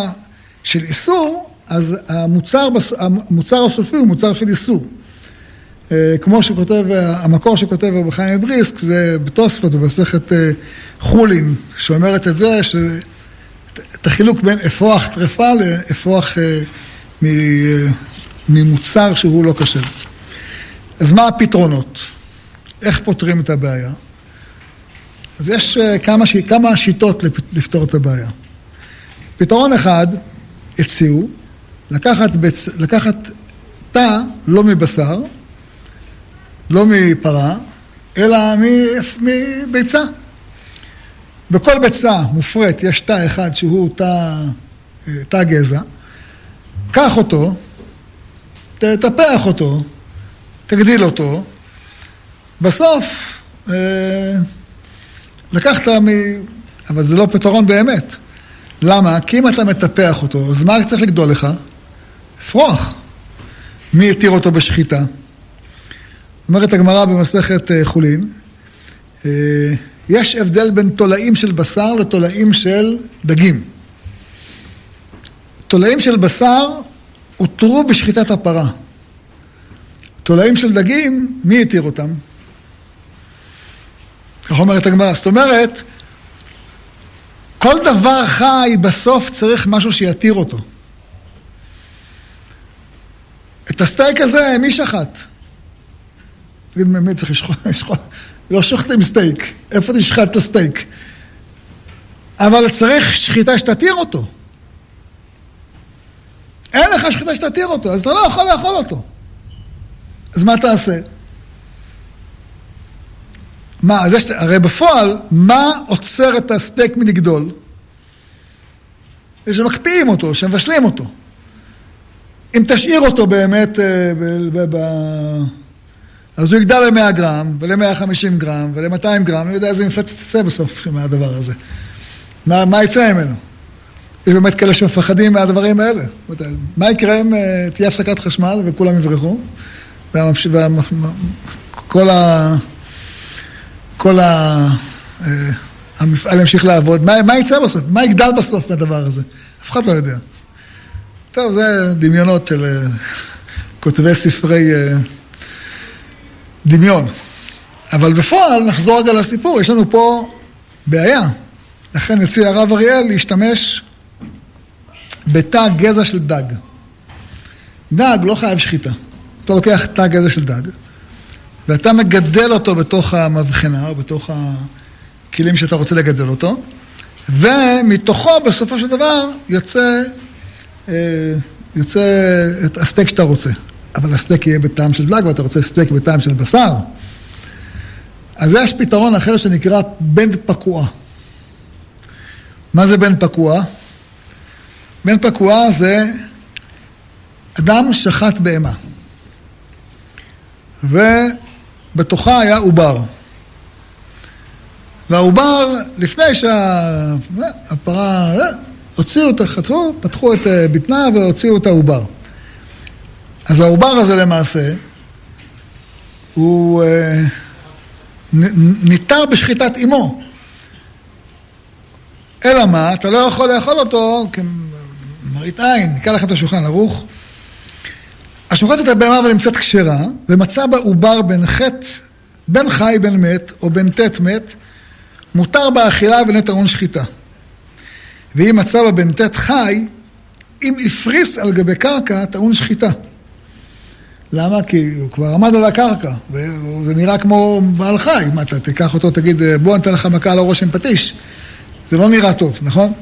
של איסור, אז המוצר הסופי הוא מוצר של איסור. כמו שכותב, המקור שכותב הרב חיים מבריסק, זה בתוספות ובמסכת חולין, שאומרת את זה, את החילוק בין אפרוח טרפה לאפרוח ממוצר שהוא לא כשר. אז מה הפתרונות? איך פותרים את הבעיה? אז יש כמה שיטות לפתור את הבעיה. פתרון אחד, הציעו, לקחת תא לא מבשר, לא מפרה, אלא מביצה. בכל ביצה מופרט יש תא אחד שהוא תא גזע. קח אותו, תטפח אותו, תגדיל אותו. בסוף, לקחת אבל זה לא פתרון באמת. למה? כי אם אתה מטפח אותו, אז מה צריך לגדול לך? אפרוח. מי יתיר אותו בשחיטה? אומרת הגמרא במסכת חולין, יש הבדל בין תולעים של בשר לתולעים של דגים. תולעים של בשר הותרו בשחיטת הפרה. תולעים של דגים, מי יתיר אותם? כך אומרת הגמרא. זאת אומרת, כל דבר חי בסוף צריך משהו שיתיר אותו. את הסטייק הזה מי שחט? תגיד, מי צריך לשחוט? לא שוחטים סטייק. איפה תשחט את הסטייק? אבל צריך שחיטה שתתיר אותו. אין לך שחיטה שתתיר אותו, אז אתה לא יכול לאכול אותו. אז מה תעשה? הרי בפועל, מה עוצר את הסטייק מלגדול? שמקפיאים אותו, שמבשלים אותו. אם תשאיר אותו באמת אז הוא יגדל ל-100 גרם, ול-150 גרם, ול-200 גרם, אני יודע איזה מפלצת יצא בסוף מהדבר הזה. מה יצא ממנו? יש באמת כאלה שמפחדים מהדברים האלה. מה יקרה אם תהיה הפסקת חשמל וכולם יברחו? כל המפעל ימשיך לעבוד. מה יצא בסוף? מה יגדל בסוף מהדבר הזה? אף אחד לא יודע. טוב, זה דמיונות של כותבי ספרי דמיון. אבל בפועל נחזור רגע לסיפור. יש לנו פה בעיה. לכן הציע הרב אריאל להשתמש בתא גזע של דג. דג לא חייב שחיטה. אתה לוקח תא גזע של דג, ואתה מגדל אותו בתוך המבחנה, או בתוך הכלים שאתה רוצה לגדל אותו, ומתוכו בסופו של דבר יוצא את הסטייק שאתה רוצה. אבל הסטייק יהיה בטעם של דג, ואתה רוצה סטייק בטעם של בשר. אז יש פתרון אחר שנקרא בן פקוע. מה זה בן פקוע? בן פקוע זה אדם שחט בהמה. ובתוכה היה עובר. והעובר, לפני שהפרה הוציאו אותה, חתכו, פתחו את בטנה והוציאו את העובר. אז העובר הזה למעשה, הוא ניתר בשחיטת אמו. אלא מה? אתה לא יכול לאכול אותו כמראית עין. ניקח לכם את השולחן ערוך. השוחטת הבהמה ונמצאת כשרה, ומצא בה עובר בין חטא, בין חי בין מת, או בין תת מת, מותר באכילה ונטעון שחיטה. והיא מצא בה בין תת חי, אם הפריס על גבי קרקע, טעון שחיטה. למה? כי הוא כבר עמד על הקרקע, וזה נראה כמו בעל חי. מה, אתה תיקח אותו, תגיד, בוא, אני אתן לך מכה על הראש עם פטיש. זה לא נראה טוב, נכון?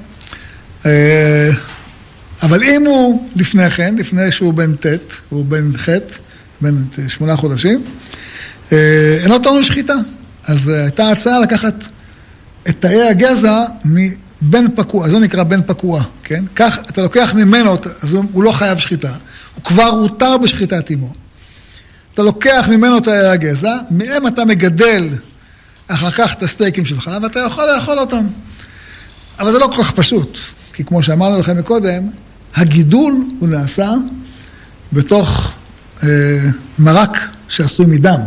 אבל אם הוא לפני כן, לפני שהוא בן תת, הוא בן חטא, בן 8 חודשים, אינו טעון שחיטה. אז הייתה הצעה לקחת את תאי הגזע מבן פקוע, זה נקרא בן פקוע, כן? כך אתה לוקח ממנו, אז הוא לא חייב שחיטה, הוא כבר הותר בשחיטת אמו. אתה לוקח ממנו תאי הגזע, מהם אתה מגדל אחר כך את הסטייקים שלך, ואתה יכול לאכול אותם. אבל זה לא כל כך פשוט, כי כמו שאמרנו לכם מקודם, הגידול הוא נעשה בתוך מרק שעשוי מדם.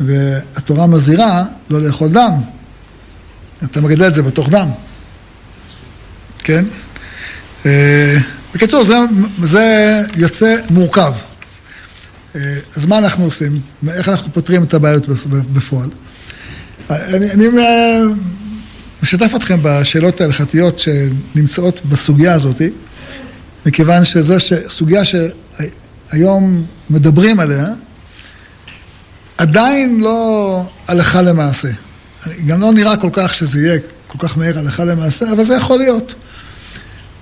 והתורה מזהירה לא לאכול דם. אתה מגדל את זה בתוך דם. כן? בקיצור, זה יוצא מורכב. אז מה אנחנו עושים? איך אנחנו פותרים את הבעיות בפועל? אני משתף אתכם בשאלות ההלכתיות שנמצאות בסוגיה הזאת, מכיוון שזו סוגיה שהיום מדברים עליה, עדיין לא הלכה למעשה. גם לא נראה כל כך שזה יהיה כל כך מהר הלכה למעשה, אבל זה יכול להיות.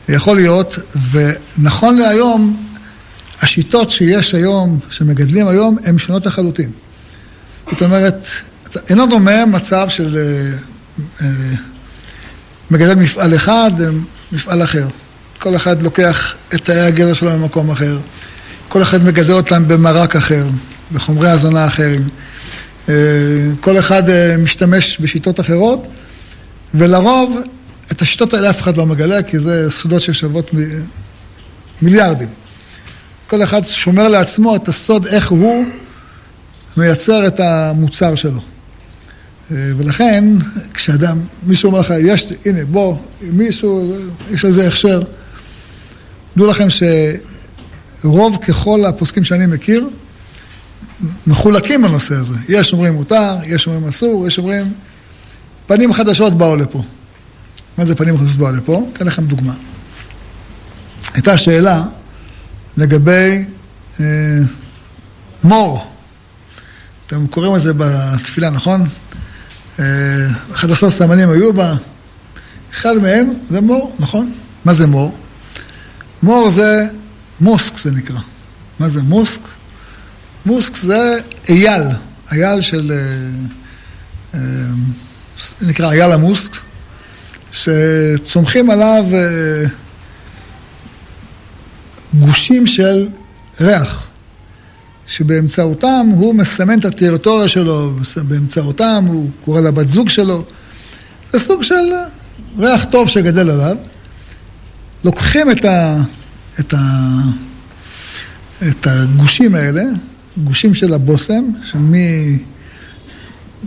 יכול להיות, ונכון להיום, השיטות שיש היום, שמגדלים היום, הן שונות לחלוטין. זאת אומרת, אינו דומה מצב של מגדל מפעל אחד מפעל אחר. כל אחד לוקח את תאי הגזע שלו במקום אחר, כל אחד מגדל אותם במרק אחר, בחומרי הזנה אחרים, כל אחד משתמש בשיטות אחרות, ולרוב את השיטות האלה אף אחד לא מגלה, כי זה סודות ששוות מיליארדים. כל אחד שומר לעצמו את הסוד איך הוא מייצר את המוצר שלו. ולכן, כשאדם, מישהו אומר לך, הנה, בוא, מישהו, יש לזה הכשר. דעו לכם שרוב ככל הפוסקים שאני מכיר, מחולקים בנושא הזה. יש אומרים מותר, יש אומרים אסור, יש אומרים, פנים חדשות באו לפה. מה זה פנים חדשות באו לפה? אתן לכם דוגמה. הייתה שאלה לגבי מור. אתם קוראים את זה בתפילה, נכון? אחד עשרה סמנים היו בה, אחד מהם זה מור, נכון? מה זה מור? מור זה מוסק, זה נקרא. מה זה מוסק? מוסק זה אייל של נקרא אייל המוסק, שצומחים עליו גושים של ריח. שבאמצעותם הוא מסמן את הטריטוריה שלו, באמצעותם הוא קורא לבת זוג שלו. זה סוג של ריח טוב שגדל עליו. לוקחים את הגושים האלה, גושים של הבושם,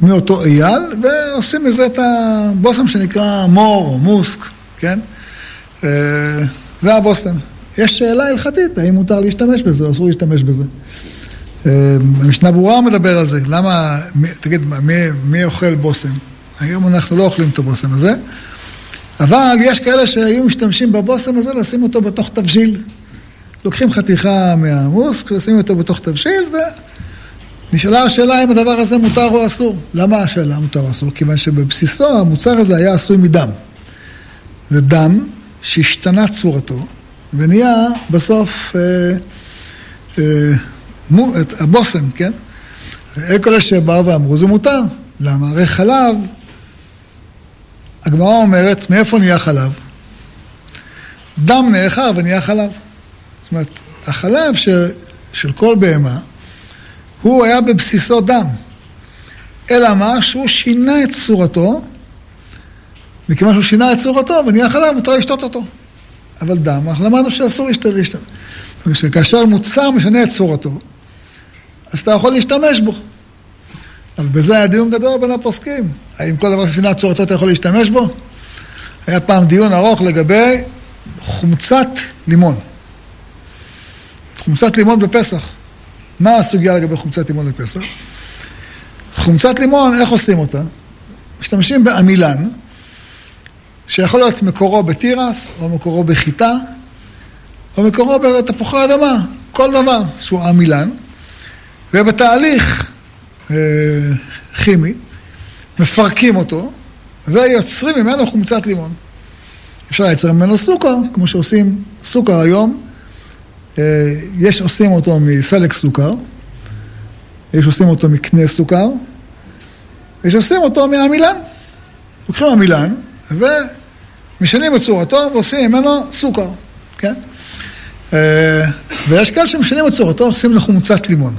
מאותו אייל, ועושים מזה את הבושם שנקרא מור או מוסק, כן? זה הבושם. יש שאלה הלכתית, האם מותר להשתמש בזה או אסור להשתמש בזה. המשנה ברורה מדבר על זה, למה, תגיד, מי אוכל בושם? היום אנחנו לא אוכלים את הבושם הזה, אבל יש כאלה שהיו משתמשים בבושם הזה לשים אותו בתוך תבשיל. לוקחים חתיכה מהמוסק ושימים אותו בתוך תבשיל, ונשאלה השאלה אם הדבר הזה מותר או אסור. למה השאלה מותר או אסור? כיוון שבבסיסו המוצר הזה היה עשוי מדם. זה דם שהשתנה צורתו, ונהיה בסוף הבושם, כן? אלה שבאו ואמרו זה מותר. למה? הרי חלב, הגמרא אומרת, מאיפה נהיה חלב? דם נאחר ונהיה חלב. זאת אומרת, החלב של כל בהמה, הוא היה בבסיסו דם. אלא מה? שהוא שינה את צורתו, וכיוון שהוא שינה את צורתו ונהיה חלב, מותר לשתות אותו. אבל דם, למדנו שאסור להשתמש. כאשר מוצר משנה את צורתו, אז אתה יכול להשתמש בו. אבל בזה היה דיון גדול בין הפוסקים. האם כל דבר ששינה את צורתו אתה יכול להשתמש בו? היה פעם דיון ארוך לגבי חומצת לימון. חומצת לימון בפסח. מה הסוגיה לגבי חומצת לימון בפסח? חומצת לימון, איך עושים אותה? משתמשים באמילן, שיכול להיות מקורו בטירס, או מקורו בחיטה, או מקורו בתפוחי אדמה, כל דבר שהוא אמילן, ובתהליך כימי, מפרקים אותו, ויוצרים ממנו חומצת לימון. אפשר לייצר ממנו סוכר, כמו שעושים סוכר היום, יש עושים אותו מסלק סוכר, יש עושים אותו מקנה סוכר, יש עושים אותו מהמילן. לוקחים המילן, ומשנים את צורתו ועושים ממנו סוכר, כן? ויש כאלה שמשנים את צורתו עושים לחומצת לימון.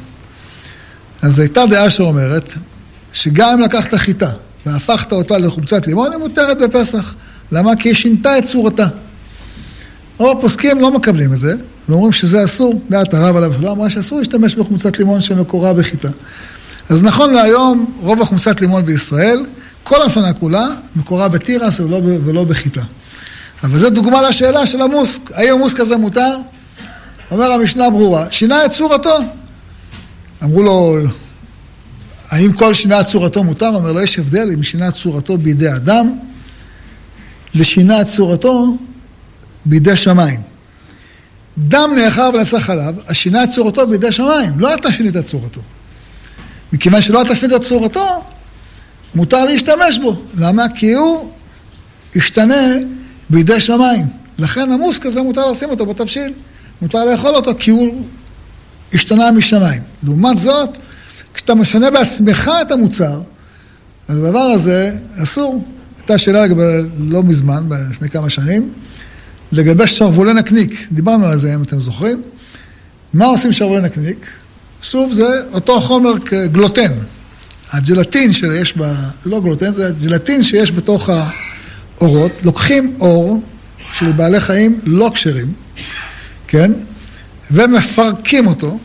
אז הייתה דעה שאומרת שגם אם לקחת חיטה והפכת אותה לחומצת לימון, היא מותרת בפסח. למה? כי היא שינתה את צורתה. או פוסקים לא מקבלים את זה, ואומרים שזה אסור, דעת הרב עליו לא אמרה שאסור להשתמש בחומצת לימון שמקורה בחיטה. אז נכון להיום, רוב החומצת לימון בישראל, כל הפנה כולה מקורה בטירס ולא בחיטה. אבל זו דוגמה לשאלה של המוסק. האם המוסק הזה מותר? אומר המשנה ברורה, שינה את צורתו. אמרו לו, האם כל שינה את צורתו מותר? אומר לו, יש הבדל אם שינה את צורתו בידי אדם, לשינה את צורתו בידי שמיים. דם נאחר ונעשה חלב, השינה את צורתו בידי שמיים. לא אתה שינית את צורתו. מכיוון שלא אתה שינית את צורתו, מותר להשתמש בו. למה? כי הוא השתנה בידי שמיים. לכן המוסק הזה מותר לשים אותו בתבשיל. מותר לאכול אותו כי הוא השתנה משמיים. לעומת זאת, כשאתה משנה בעצמך את המוצר, אז הדבר הזה אסור. הייתה שאלה לגבי לא מזמן, לפני כמה שנים, לגבי שרבולי נקניק. דיברנו על זה, אם אתם זוכרים. מה עושים שרבולי נקניק? שוב, זה אותו חומר גלוטן. הג'לטין שיש ב... זה לא גלוטן, זה הג'לטין שיש בתוך האורות. לוקחים אור של בעלי חיים לא כשרים, כן? ומפרקים אותו,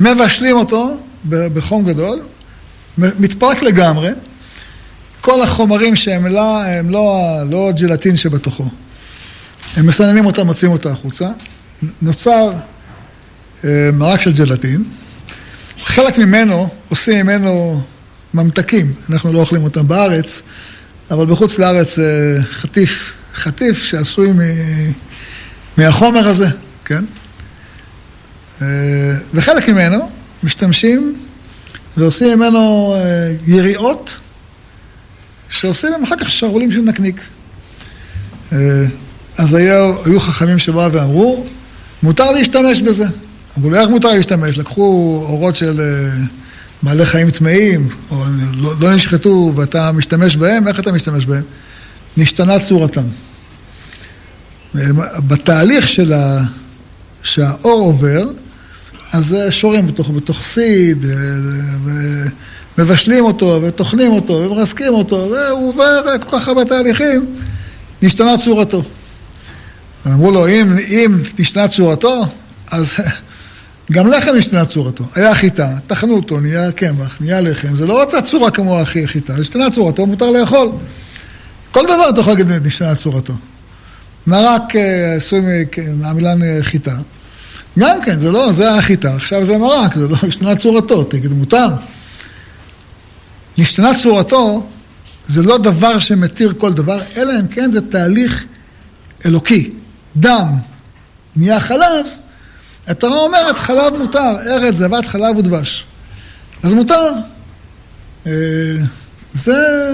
מבשלים אותו בחום גדול, מתפרק לגמרי, כל החומרים שהם לא ג'לטין שבתוכו. הם מסננים אותה, מוצאים אותה החוצה. נוצר מרק של ג'לטין. חלק ממנו, עושים ממנו ממתקים. אנחנו לא אוכלים אותם בארץ, אבל בחוץ לארץ חטיף שעשוי מהחומר הזה, כן? וחלק ממנו משתמשים ועושים ממנו יריעות, שעושים הם אחר כך שרולים של נקניק. אז היו חכמים שבאו ואמרו, מותר להשתמש בזה. אמרו לי, איך מותר להשתמש? לקחו אורות של בעלי חיים טמאים, או לא נשחטו, ואתה משתמש בהם, איך אתה משתמש בהם? נשתנה צורתם. בתהליך שהאור עובר, אז שורים בתוך סיד, ומבשלים אותו, ותוכנים אותו, ומרסקים אותו, והוא עובר כל כך הרבה תהליכים, נשתנה צורתו. אמרו לו, אם נשתנה צורתו, אז גם לחם נשתנה צורתו. היה חיטה, תחנו אותו, נהיה קמח, נהיה לחם, זה לא רוצה צורה כמו החיטה, נשתנה צורתו, מותר לאכול. כל דבר אתה יכול להגיד נשתנה צורתו. מרק עשוי מהמילן חיטה, גם כן, זה לא, זה החיטה, עכשיו זה מרק, זה לא, השתנה צורתו, תגיד מותר. השתנה צורתו, זה לא דבר שמתיר כל דבר, אלא אם כן זה תהליך אלוקי. דם, נהיה חלב, אתה לא אומרת, חלב מותר, ארץ, זבת, חלב ודבש. אז מותר. זה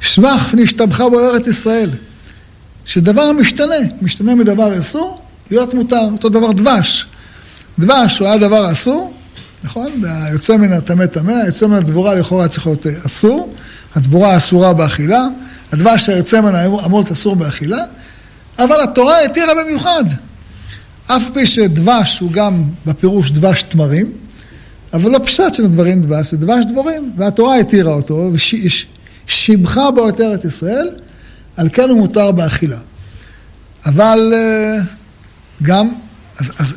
שמח נשתבחה בו ארץ ישראל. שדבר משתנה, משתנה מדבר אסור, להיות מותר, אותו דבר דבש. דבש הוא היה דבר אסור, נכון? יוצא מן הטמא טמא, יוצא מן הדבורה לכאורה צריך להיות אסור, הדבורה אסורה באכילה, הדבש היוצא מן המולט אסור באכילה, אבל התורה התירה במיוחד. אף פי שדבש הוא גם בפירוש דבש תמרים, אבל לא פשט של הדברים דבש, זה דבש דבורים, והתורה התירה אותו, ושיבחה בו יותר את ישראל, על כן הוא מותר באכילה. אבל גם,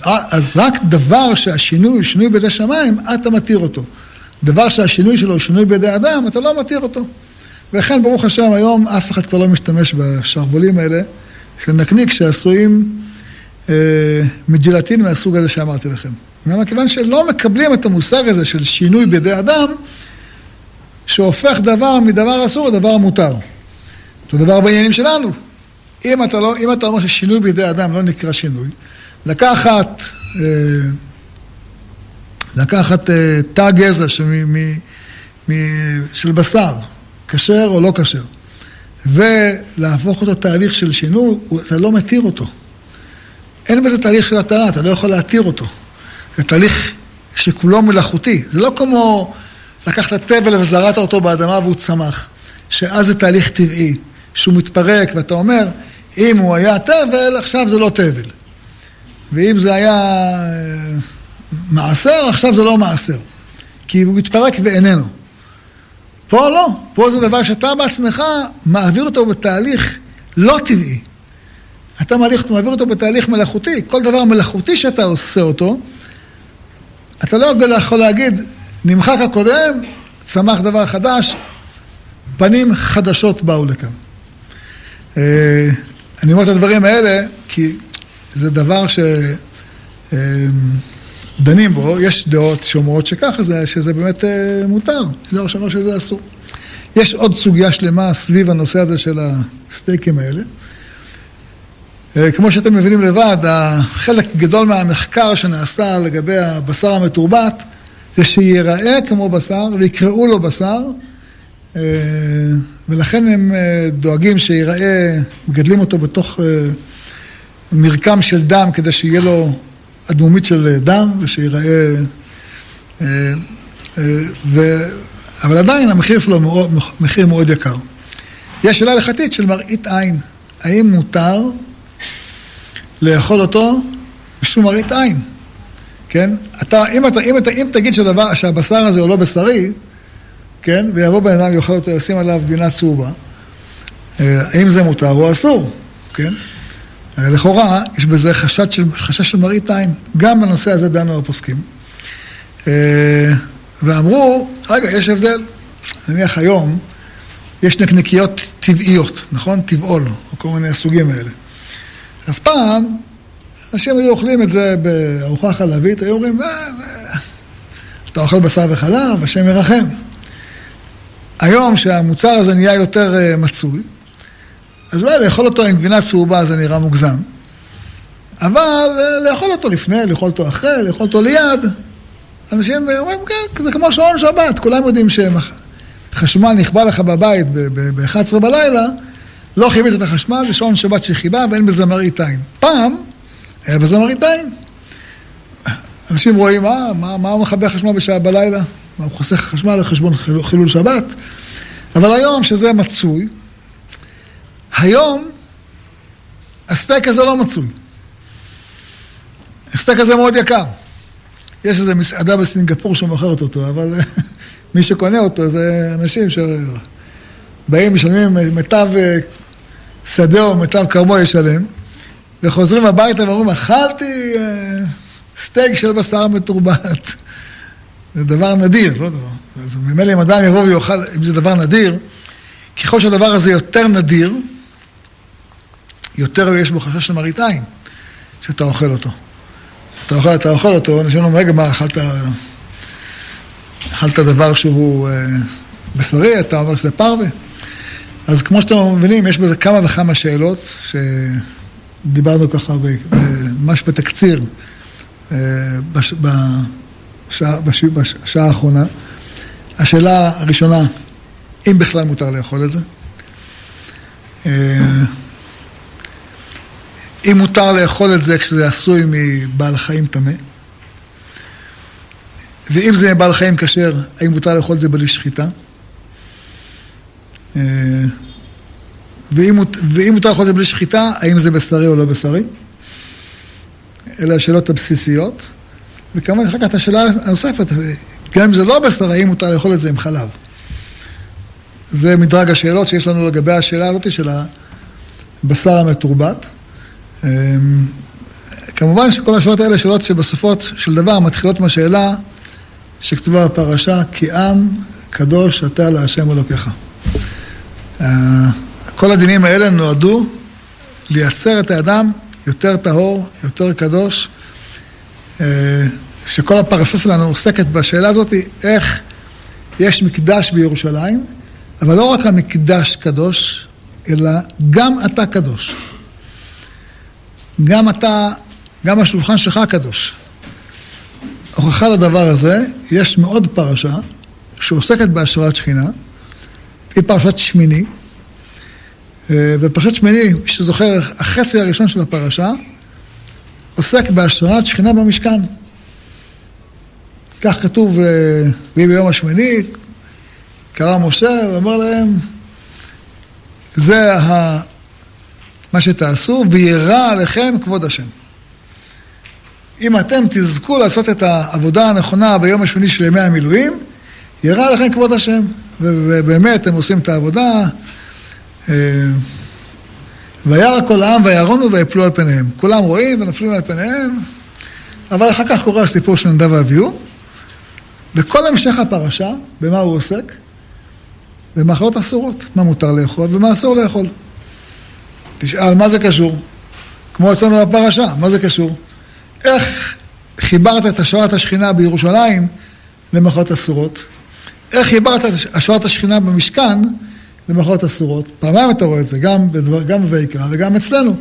אז רק דבר שהשינוי, שינוי בידי שמיים, אתה מתיר אותו. דבר שהשינוי שלו, שינוי בידי אדם, אתה לא מתיר אותו. וכן, ברוך השם, היום אף אחד כבר לא משתמש בשרבולים האלה, של נקניק שעשויים מג'ילטין מהסוג הזה שאמרתי לכם. מכיוון שלא מקבלים את המושג הזה של שינוי בידי אדם, שהופך דבר מדבר אסור לדבר מותר. אותו דבר בעניינים שלנו. אם אתה אומר ששינוי בידי אדם לא נקרא שינוי, לקחת תא גזע של בשר, כשר או לא כשר, ולהפוך אותו תהליך של שינוי, אתה לא מתיר אותו. אין בזה תהליך של התרה, אתה לא יכול להתיר אותו. זה תהליך שכולו מלאכותי. זה לא כמו לקחת טבל וזרעת אותו באדמה והוא צמח, שאז זה תהליך טבעי. שהוא מתפרק, ואתה אומר, אם הוא היה טבל, עכשיו זה לא טבל. ואם זה היה מעשר, עכשיו זה לא מעשר. כי הוא מתפרק ואיננו. פה לא. פה זה דבר שאתה בעצמך מעביר אותו בתהליך לא טבעי. אתה מעביר אותו בתהליך מלאכותי. כל דבר מלאכותי שאתה עושה אותו, אתה לא יכול להגיד, נמחק הקודם, צמח דבר חדש, פנים חדשות באו לכאן. אני אומר את הדברים האלה, כי זה דבר שדנים בו, יש דעות שאומרות שככה, שזה באמת מותר, לא ראשונו שזה אסור. יש עוד סוגיה שלמה סביב הנושא הזה של הסטייקים האלה. כמו שאתם מבינים לבד, חלק גדול מהמחקר שנעשה לגבי הבשר המתורבת, זה שיראה כמו בשר ויקראו לו בשר, ולכן הם דואגים שיראה, מגדלים אותו בתוך מרקם של דם, כדי שיהיה לו אדמומית של דם, ושיראה, אבל עדיין המחיר שלו מחיר מאוד יקר. יש שאלה הלכתית של מראית עין, האם מותר לאכול אותו משום מראית עין? כן? אם תגיד שהבשר הזה הוא לא בשרי, כן, ויבוא בן אדם יוכל אותו, ישים עליו בינה צהובה, האם זה מותר או אסור, כן? לכאורה, יש בזה חשש של מראית עין, גם בנושא הזה דנו הפוסקים, ואמרו, רגע, יש הבדל, נניח היום, יש נקניקיות טבעיות, נכון? טבעול, או כל מיני הסוגים האלה. אז פעם, אנשים היו אוכלים את זה בארוחה חלבית, היו אומרים, אתה אוכל בשר וחלב, השם ירחם. היום שהמוצר הזה נהיה יותר מצוי, אז אולי לאכול אותו עם גבינה צהובה זה נראה מוגזם, אבל לאכול אותו לפני, לאכול אותו אחרי, לאכול אותו ליד, אנשים אומרים, כן, זה כמו שעון שבת, כולם יודעים שחשמל נכבה לך בבית ב-11 בלילה, לא חיבית את החשמל, זה שעון שבת שחיבה, ואין בזה מראית עין. פעם, היה בזה מראית עין. אנשים רואים, מה הוא מחבר חשמל בשעה בלילה? מה הוא חוסך חשמל לחשבון חילול שבת? אבל היום שזה מצוי, היום הסטייק הזה לא מצוי. הסטייק הזה מאוד יקר. יש איזו מסעדה בסינגפור שמוכרת אותו, אבל מי שקונה אותו זה אנשים שבאים, משלמים מיטב שדה או מיטב קרמו ישלם, וחוזרים הביתה ואומרים, אכלתי סטייק של בשר מטורבת. זה דבר נדיר, לא דבר. אז ממילא אם אדם יבוא ויאכל, אם זה דבר נדיר, ככל שהדבר הזה יותר נדיר, יותר יש בו חשש למראית עין, שאתה אוכל אותו. אתה אוכל אותו, אנשים אומרים, רגע, מה, אכלת דבר שהוא בשרי, אתה אומר שזה פרווה. אז כמו שאתם מבינים, יש בזה כמה וכמה שאלות, שדיברנו ככה ממש בתקציר, בשעה האחרונה. השאלה הראשונה, אם בכלל מותר לאכול את זה. אם מותר לאכול את זה כשזה עשוי מבעל חיים טמא. ואם זה מבעל חיים כשר, האם מותר לאכול את זה בלי שחיטה? ואם מותר לאכול את זה בלי שחיטה, האם זה בשרי או לא בשרי? אלה השאלות הבסיסיות. וכמובן, אחר כך את השאלה הנוספת, גם אם זה לא בשרי, האם מותר לאכול את זה עם חלב? זה מדרג השאלות שיש לנו לגבי השאלה הזאת של הבשר המתורבת. כמובן שכל השאלות האלה שאלות שבסופות של דבר מתחילות מהשאלה שכתובה בפרשה, כי עם קדוש אתה להשם אלוקיך. כל הדינים האלה נועדו לייצר את האדם יותר טהור, יותר קדוש, שכל הפרשה שלנו עוסקת בשאלה הזאת, איך יש מקדש בירושלים, אבל לא רק המקדש קדוש, אלא גם אתה קדוש. גם השולחן שלך הקדוש. הוכחה לדבר הזה, יש מאוד פרשה שעוסקת בהשראת שכינה, היא פרשת שמיני, ופרשת שמיני, שזוכר, החצי הראשון של הפרשה, עוסק בהשראת שכינה במשכן. כך כתוב, והיא ביום השמיני, קרא משה ואמר להם, זה מה שתעשו, ויראה עליכם כבוד השם. אם אתם תזכו לעשות את העבודה הנכונה ביום השמיני של ימי המילואים, יראה עליכם כבוד השם. ובאמת הם עושים את העבודה, וירא כל העם וירונו ויפלו על פניהם. כולם רואים ונפלים על פניהם, אבל אחר כך קורה הסיפור של נדב ואביהוא, וכל המשך הפרשה, במה הוא עוסק? במאכלות אסורות, מה מותר לאכול ומה אסור לאכול. תשאל, מה זה קשור? כמו אצלנו בפרשה, מה זה קשור? איך חיברת את השראת השכינה בירושלים למאכלות אסורות? איך חיברת את השראת השכינה במשכן למאכלות אסורות? פעמיים אתה רואה את זה, גם בויקרא וגם אצלנו.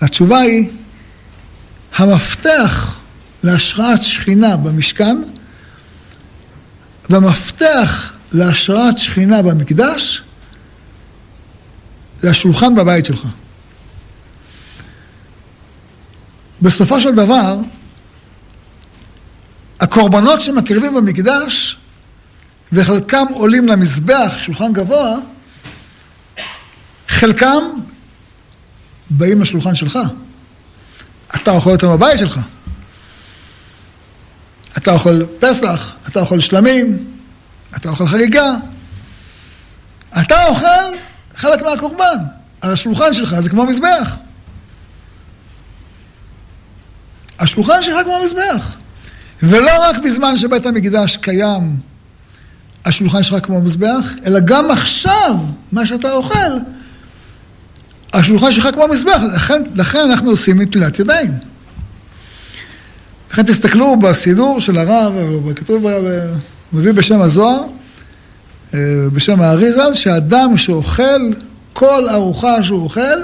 התשובה היא, המפתח להשראת שכינה במשכן, והמפתח להשראת שכינה במקדש, זה השולחן בבית שלך. בסופו של דבר, הקורבנות שמקריבים במקדש, וחלקם עולים למזבח, שולחן גבוה, חלקם באים לשולחן שלך. אתה אוכל אותם בבית שלך. אתה אוכל פסח, אתה אוכל שלמים, אתה אוכל חגיגה, אתה אוכל חלק מהקורבן, על השולחן שלך זה כמו מזבח. השולחן שלך כמו מזבח. ולא רק בזמן שבית המקדש קיים, השולחן שלך כמו מזבח, אלא גם עכשיו, מה שאתה אוכל, השולחן שלך כמו מזבח. לכן אנחנו עושים נטילת ידיים. לכן תסתכלו בסידור של הרב, כתוב מביא בשם הזוהר, בשם האריזל, שאדם שאוכל, כל ארוחה שהוא אוכל,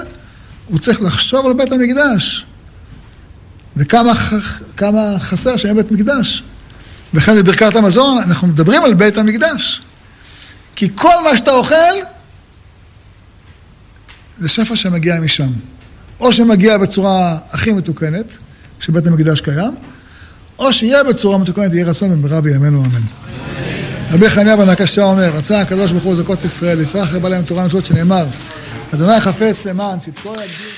הוא צריך לחשוב על בית המקדש. וכמה חסר שאין בית מקדש. וכן בברכת המזון, אנחנו מדברים על בית המקדש. כי כל מה שאתה אוכל, זה שפע שמגיע משם. או שמגיע בצורה הכי מתוקנת, כשבית המקדש קיים, או שיהיה בצורה מתוקנת, יהיה רצון במהרה בימינו אמן. רבי חניה בן עקשיא אומר, רצה הקדוש ברוך הוא לזכות ישראל, יפרח הרבה להם תורה ומצוות שנאמר, אדוני חפץ למען צדקו יגדיל.